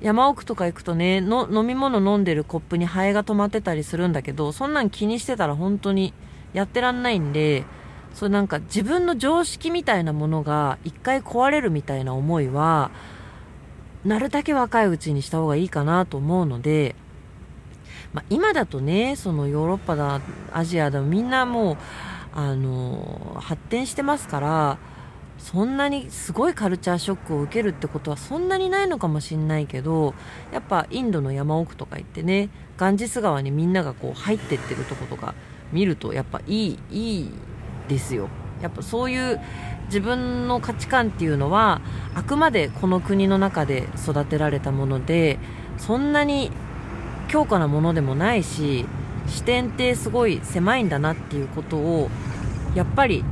山奥とか行くとね、飲み物飲んでるコップにハエが止まってたりするんだけど、そんなん気にしてたら本当にやってらんないんで、そうなんか自分の常識みたいなものが一回壊れるみたいな思いはなるだけ若いうちにした方がいいかなと思うので、今だとね、そのヨーロッパだアジアだみんなもう発展してますから、そんなにすごいカルチャーショックを受けるってことはそんなにないのかもしれないけど、やっぱインドの山奥とか行ってね、ガンジス川にみんながこう入ってってるとことか見るとやっぱいいですよ。やっぱそういう自分の価値観っていうのはあくまでこの国の中で育てられたもので、そんなに強固なものでもないし、視点ってすごい狭いんだなっていうことを、やっぱり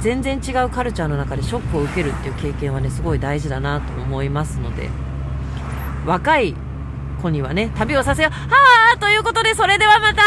全然違うカルチャーの中でショックを受けるっていう経験はね、すごい大事だなと思いますので、若い子にはね、旅をさせよう。はぁーということで、それではまた